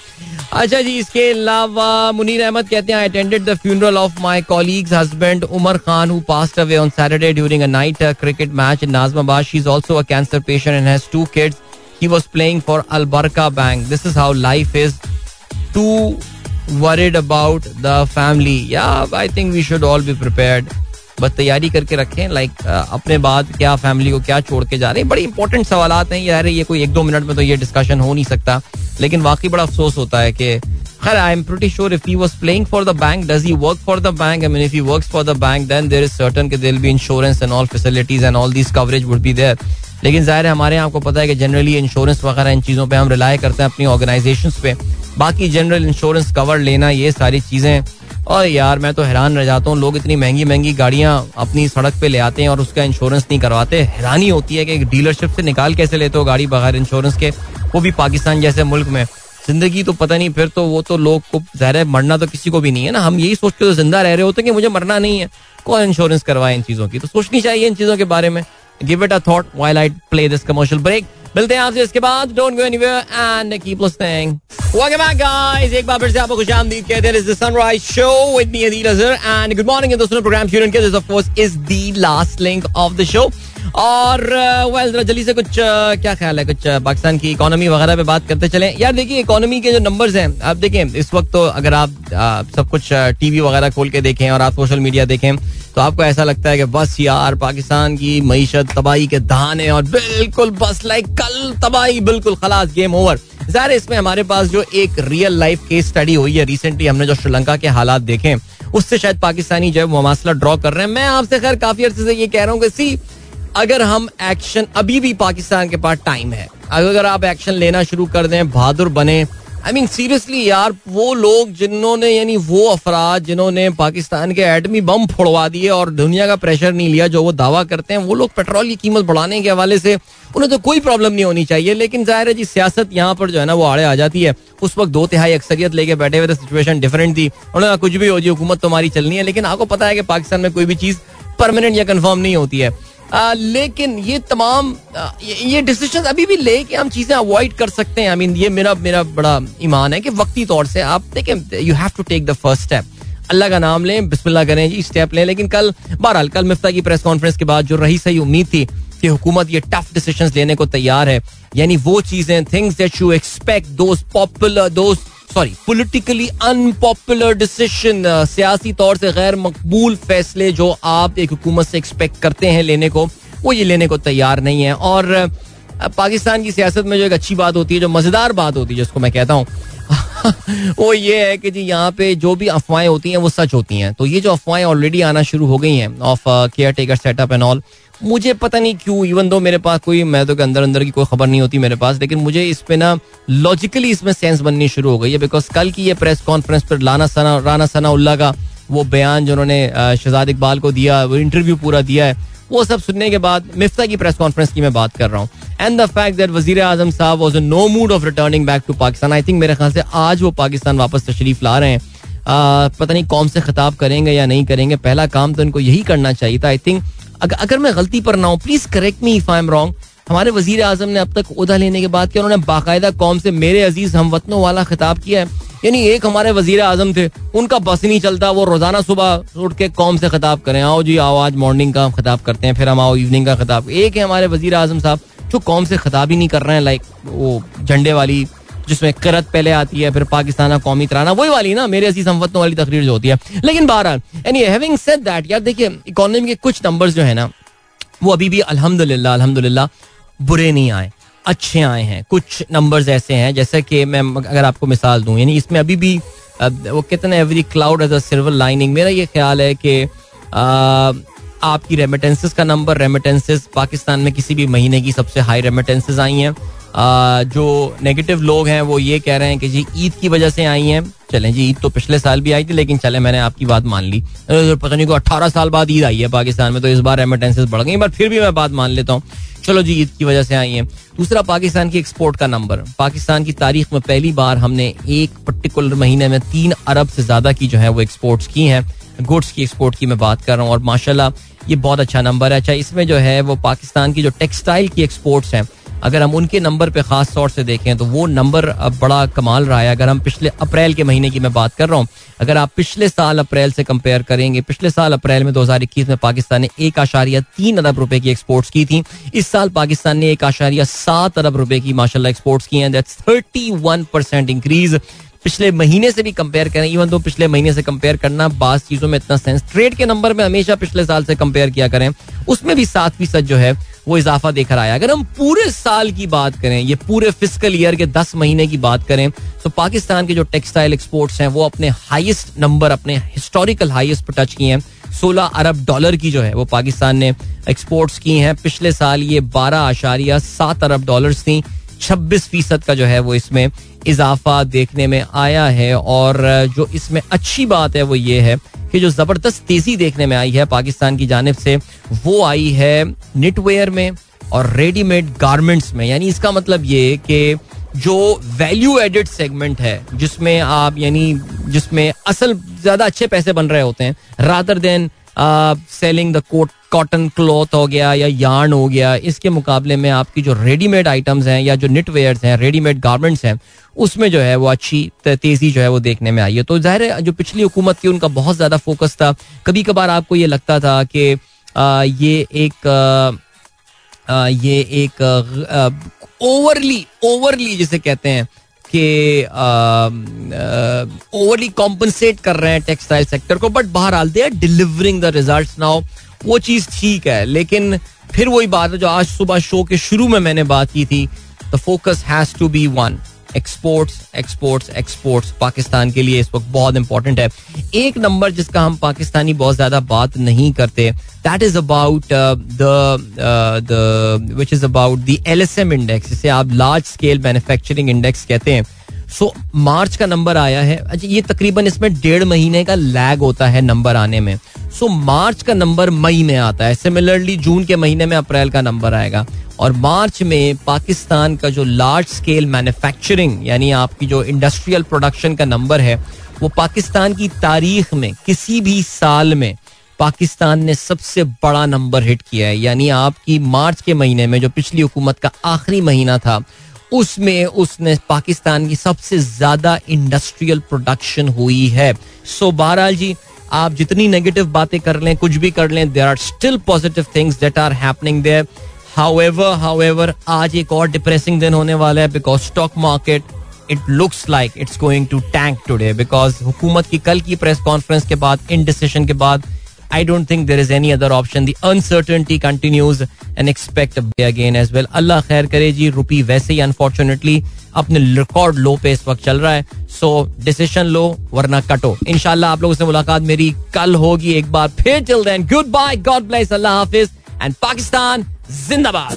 अच्छा जी, इसके अलावा मुनीर अहमद कहते हैं I attended the funeral of my colleague's husband Umar Khan who passed away on Saturday during a night cricket match in Nazimabad. She is also a cancer patient and has two kids. He was playing for अलबरका bank. This is how life is. Too worried about the family. Yeah, I think we should all be prepared. बस तैयारी करके रखें, like like, uh, अपने बाद क्या family को क्या छोड़ के जा रहे हैं. बड़े इंपॉर्टेंट सवालात हैं यार, ये कोई एक दो मिनट में तो ये डिस्कशन हो नहीं सकता, लेकिन वाकई बड़ा अफसोस होता है कि खैर I am pretty sure if he was playing for the bank, does he work for the bank? I mean if he works for the bank then there is certain कि there will be insurance and all facilities and all this coverage would be there. लेकिन जाहिर है हमारे यहाँ आपको पता है कि जनरली इंश्योरेंस वगैरह इन चीज़ों पे हम रिलाय करते हैं अपनी ऑर्गेनाइजेशंस पे, बाकी जनरल इंश्योरेंस कवर लेना ये सारी चीज़ें. और यार मैं तो हैरान रह जाता हूँ, लोग इतनी महंगी महंगी गाड़ियाँ अपनी सड़क पे ले आते हैं और उसका इंश्योरेंस नहीं करवाते. हैरानी होती है कि डीलरशिप से निकाल कैसे लेते हो गाड़ी बगैर इंश्योरेंस के, वो भी पाकिस्तान जैसे मुल्क में. जिंदगी तो पता नहीं, फिर तो वो तो लोग को ज़ाहिर है मरना तो किसी को भी नहीं है ना, हम यही सोच के तो जिंदा रह रहे होते हैं कि मुझे मरना नहीं है, कौन इंश्योरेंस करवाए इन चीज़ों की, तो सोचनी चाहिए इन चीज़ों के बारे में. Give it a thought while I play this commercial break. मिलते हैं आपसे इसके बाद. Don't go anywhere and keep listening. Welcome back, guys. एक बार फिर से आपको खुशामदीद कहते हैं. This is the Sunrise Show with me, Adil Azhar, and good morning. And दोस्तों program tune in के this of course is the last link of the show. और well जरा जल्दी से कुछ क्या ख्याल है कुछ पाकिस्तान की इकोनॉमी वगैरह पे बात करते चलें. यार देखिए इकोनॉमी के जो नंबर्स हैं आप देखें इस वक्त, तो अगर आप सब कुछ टीवी वगैरह खोल के देखें और आप सोशल मीडिया देखें तो आपको ऐसा लगता है कि बस यार पाकिस्तान की मईशत तबाही के दहाने और बिल्कुल बस लाइक कल तबाही, बिल्कुल खलास, गेम ओवर. ज़ाहिर इसमें हमारे पास जो एक रियल लाइफ केस स्टडी हुई है रिसेंटली, हमने जो श्रीलंका के हालात देखे उससे शायद पाकिस्तानी जो है वो मसला ड्रॉ कर रहे हैं. मैं आपसे खैर काफी अर्से से ये कह रहा हूँ कि सी अगर हम एक्शन, अभी भी पाकिस्तान के पास टाइम है, अगर आप एक्शन लेना शुरू कर दें, बहादुर बने. आई मीन सीरियसली यार, वो लोग जिन्होंने यानी वो अफराद जिन्होंने पाकिस्तान के एटमी बम फोड़वा दिए और दुनिया का प्रेशर नहीं लिया जो वो दावा करते हैं, वो लोग पेट्रोल की कीमत बढ़ाने के हवाले से उन्हें तो कोई प्रॉब्लम नहीं होनी चाहिए. लेकिन जाहिर है जी सियासत यहाँ पर जो है ना वो आड़े आ जाती है. उस वक्त दो तिहाई अक्सरियत लेके बैठे हुए थे, सिचुएशन डिफरेंट थी, उन्होंने कहा कुछ भी हो जी हुकूमत तुम्हारी चलनी है. लेकिन आपको पता है कि पाकिस्तान में कोई भी चीज़ परमानेंट या कन्फर्म नहीं होती है. आ, लेकिन ये तमाम आ, ये डिसीजन अभी भी लेके हम चीज़ें अवॉइड कर सकते हैं. आई I मीन mean, ये मेरा मेरा बड़ा ईमान है कि वक्ती तौर से आप देखें, you have to take the first step. Allah का नाम लें, बिस्मिल्लाह करें जी, स्टेप लें. लेकिन कल बहरहाल कल मिफ्ता की प्रेस कॉन्फ्रेंस के बाद जो रही सही उम्मीद थी कि हुकूमत ये टफ डिसीजन लेने को तैयार है, यानी वो चीज़ें things that you expect, those popular those sorry politically unpopular decision, सियासी तौर से गैर मकबूल फैसले जो आप एक हुकूमत से एक्सपेक्ट करते हैं लेने को, वो ये लेने को तैयार नहीं है. और पाकिस्तान की सियासत में जो एक अच्छी बात होती है, जो मज़ेदार बात होती है जिसको मैं कहता हूँ वो ये है कि जी यहाँ पे जो भी अफवाहें होती हैं वो सच होती हैं. तो ये जो अफवाहें ऑलरेडी आना शुरू हो गई हैं of care taker setup and all, मुझे पता नहीं क्यों, इवन दो मेरे पास कोई, मैं तो के अंदर अंदर की कोई खबर नहीं होती मेरे पास, लेकिन मुझे इस पे ना लॉजिकली इसमें सेंस बननी शुरू हो गई है. बिकॉज कल की ये प्रेस कॉन्फ्रेंस पर लाना सना राना सनाउल्लाह का वो बयान जो उन्होंने शहजाद इकबाल को दिया, वो इंटरव्यू पूरा दिया है, वो सब सुनने के बाद मिफ्ता की प्रेस कॉन्फ्रेंस की मैं बात कर रहा हूँ. एंड द फैक्ट दैट वजीर आजम साहब was in no mood of returning back to Pakistan. I think मेरे ख्याल से आज वो पाकिस्तान वापस तशरीफ ला रहे हैं. आ, पता नहीं कौम से खिताब करेंगे या नहीं करेंगे. पहला काम तो इनको यही करना चाहिए था. आई थिंक अगर मैं गलती पर ना हूँ, please correct me if I am wrong, हमारे वजीर आजम ने अब तक ओहदा लेने के बाद क्या उन्होंने बाकायदा कौम से मेरे अजीज हमवतनों वाला खिताब किया है. यानी एक हमारे वजीर आजम थे, उनका बस नहीं चलता, वो रोजाना सुबह उठ के कौम से खिताब करें, आओ जी आओ आज मॉर्निंग का खिताब करते हैं, फिर हम आओ इवनिंग का खिताब. एक है हमारे वजीर आजम साहब जो कौम से खिताब ही नहीं कर रहे हैं, लाइक वो झंडे वाली जिसमें करत पहले आती है फिर पाकिस्तान कौमी तराना, वही वाली ना मेरे ऐसी संवतों वाली तकरीर जो होती है. लेकिन बहरहाल एनी हैविंग सेड दैट, यार देखिए इकोनॉमी के कुछ नंबर्स जो है ना वो अभी भी अल्हम्दुलिल्लाह अल्हम्दुलिल्लाह बुरे नहीं आए, अच्छे आए हैं. कुछ नंबर्स ऐसे हैं जैसे कि मैं अगर आपको मिसाल दूं, यानी इसमें अभी भी वो कितना every cloud as a silver lining, मेरा ये ख्याल है कि आपकी रेमिटेंसेस का नंबर, रेमिटेंसेस पाकिस्तान में किसी भी महीने की सबसे हाई रेमिटेंसेस आई हैं. आ, जो नेगेटिव लोग हैं वो ये कह रहे हैं कि जी ईद की वजह से आई हैं. चलें जी, ईद तो पिछले साल भी आई थी, लेकिन चले मैंने आपकी बात मान ली. तो पता नहीं को अट्ठारह साल बाद ईद आई है पाकिस्तान में, तो इस बार रेमिटेंसेस बढ़ गई, बट फिर भी मैं बात मान लेता हूँ, चलो जी ईद की वजह से आई है. दूसरा पाकिस्तान की एक्सपोर्ट का नंबर, पाकिस्तान की तारीख में पहली बार हमने एक पर्टिकुलर महीने में तीन अरब से ज़्यादा की जो है वो एक्सपोर्ट्स की हैं, गुड्स की एक्सपोर्ट की मैं बात कर रहा हूँ, और माशाल्लाह ये बहुत अच्छा नंबर है. अच्छा इसमें जो है वो पाकिस्तान की जो टेक्सटाइल की एक्सपोर्ट्स हैं, अगर हम उनके नंबर पे खास तौर से देखें तो वो नंबर बड़ा कमाल रहा है. अगर हम पिछले अप्रैल के महीने की मैं बात कर रहा हूँ, अगर आप पिछले साल अप्रैल से कंपेयर करेंगे, पिछले साल अप्रैल में दो हज़ार इक्कीस में पाकिस्तान ने एक आशारिया तीन अरब रुपए की एक्सपोर्ट्स की थी, इस साल पाकिस्तान ने एक आशारिया सात अरब रुपए की माशाल्लाह एक्सपोर्ट्स की हैं. That's thirty one percent increase. पिछले महीने से भी कंपेयर करें, इवन तो पिछले महीने से कंपेयर करना बास चीज़ों में इतना सेंस, ट्रेड के नंबर में हमेशा पिछले साल से कंपेयर किया करें, उसमें भी सात फीसद जो है वो इजाफा देकर आया. अगर हम पूरे साल की बात करें, ये पूरे फिस्कल ईयर के दस महीने की बात करें, तो पाकिस्तान के जो टेक्सटाइल एक्सपोर्ट्स हैं वो अपने हाईएस्ट नंबर, अपने हिस्टोरिकल हाईएस्ट पर टच किए हैं. सोलह अरब डॉलर की जो है वो पाकिस्तान ने एक्सपोर्ट्स की हैं. पिछले साल ये बारह आशारिया सात अरब डॉलर थी. छब्बीस फीसद का जो है वो इसमें इजाफा देखने में आया है. और जो इसमें अच्छी बात है वो ये है कि जो ज़बरदस्त तेज़ी देखने में आई है पाकिस्तान की जानिब से, वो आई है निटवेयर में और रेडीमेड गारमेंट्स में. यानी इसका मतलब ये कि जो वैल्यू एडेड सेगमेंट है जिसमें आप यानी जिसमें असल ज्यादा अच्छे पैसे बन रहे होते हैं rather than selling the coat cotton cloth हो गया या यार्न हो गया, इसके मुकाबले में आपकी जो रेडीमेड आइटम्स हैं या जो निट वेयर्स हैं, रेडीमेड गारमेंट्स हैं, उसमें जो है वो अच्छी तेजी जो है वो देखने में आई है. तो जाहिर है जो पिछली हुकूमत थी उनका बहुत ज़्यादा फोकस था. कभी कभार आपको ये लगता था कि ये एक ये एक ओवरली ओवरली जिसे कहते हैं कि ओवरली कॉम्पनसेट कर रहे हैं टेक्सटाइल सेक्टर को, बट बहरहाल they are delivering the results now. वो चीज़ ठीक है, लेकिन फिर वही बात है जो आज सुबह शो के शुरू में मैंने बात की थी, the focus has to be one, exports exports exports Pakistan के लिए इस वक्त बहुत इंपॉर्टेंट है. एक नंबर जिसका हम पाकिस्तानी बहुत ज़्यादा बात नहीं करते, that is about the which is about the L S M index, जिसे आप लार्ज स्केल मैन्युफैक्चरिंग इंडेक्स कहते हैं. सो मार्च का नंबर आया है. अच्छा, ये तकरीबन इसमें डेढ़ महीने का लैग होता है नंबर आने में. सो मार्च का नंबर मई में आता है, सिमिलरली जून के महीने में अप्रैल का नंबर आएगा, और मार्च में पाकिस्तान का जो लार्ज स्केल मैन्युफैक्चरिंग यानी आपकी जो इंडस्ट्रियल प्रोडक्शन का नंबर है वो पाकिस्तान की तारीख में किसी भी साल में पाकिस्तान ने सबसे बड़ा नंबर हिट किया है. यानी आपकी मार्च के महीने में जो पिछली हुकूमत का आखिरी महीना था उसमें उसने पाकिस्तान की सबसे ज़्यादा इंडस्ट्रियल प्रोडक्शन हुई है. सो बहरहाल जी, आप जितनी नेगेटिव बातें कर लें, कुछ भी कर लें, there are still positive things that are happening there. However however आज एक और डिप्रेसिंग दिन होने वाला है, because stock market it looks like it's going to tank today, because हुकूमत की कल की प्रेस कॉन्फ्रेंस के बाद, इन डिसीजन के बाद, I don't think there is any other option. The uncertainty continues and expect a bear again as well. Allah khair kare ji, rupee वैसे ही unfortunately अपने रिकॉर्ड लो पे इस वक्त चल रहा है. So decision लो वरना कटो. इंशाल्लाह आप लोगों से मुलाकात मेरी कल होगी एक बार फिर. Till then, goodbye, God bless, Allah Hafiz and Pakistan जिंदाबाद.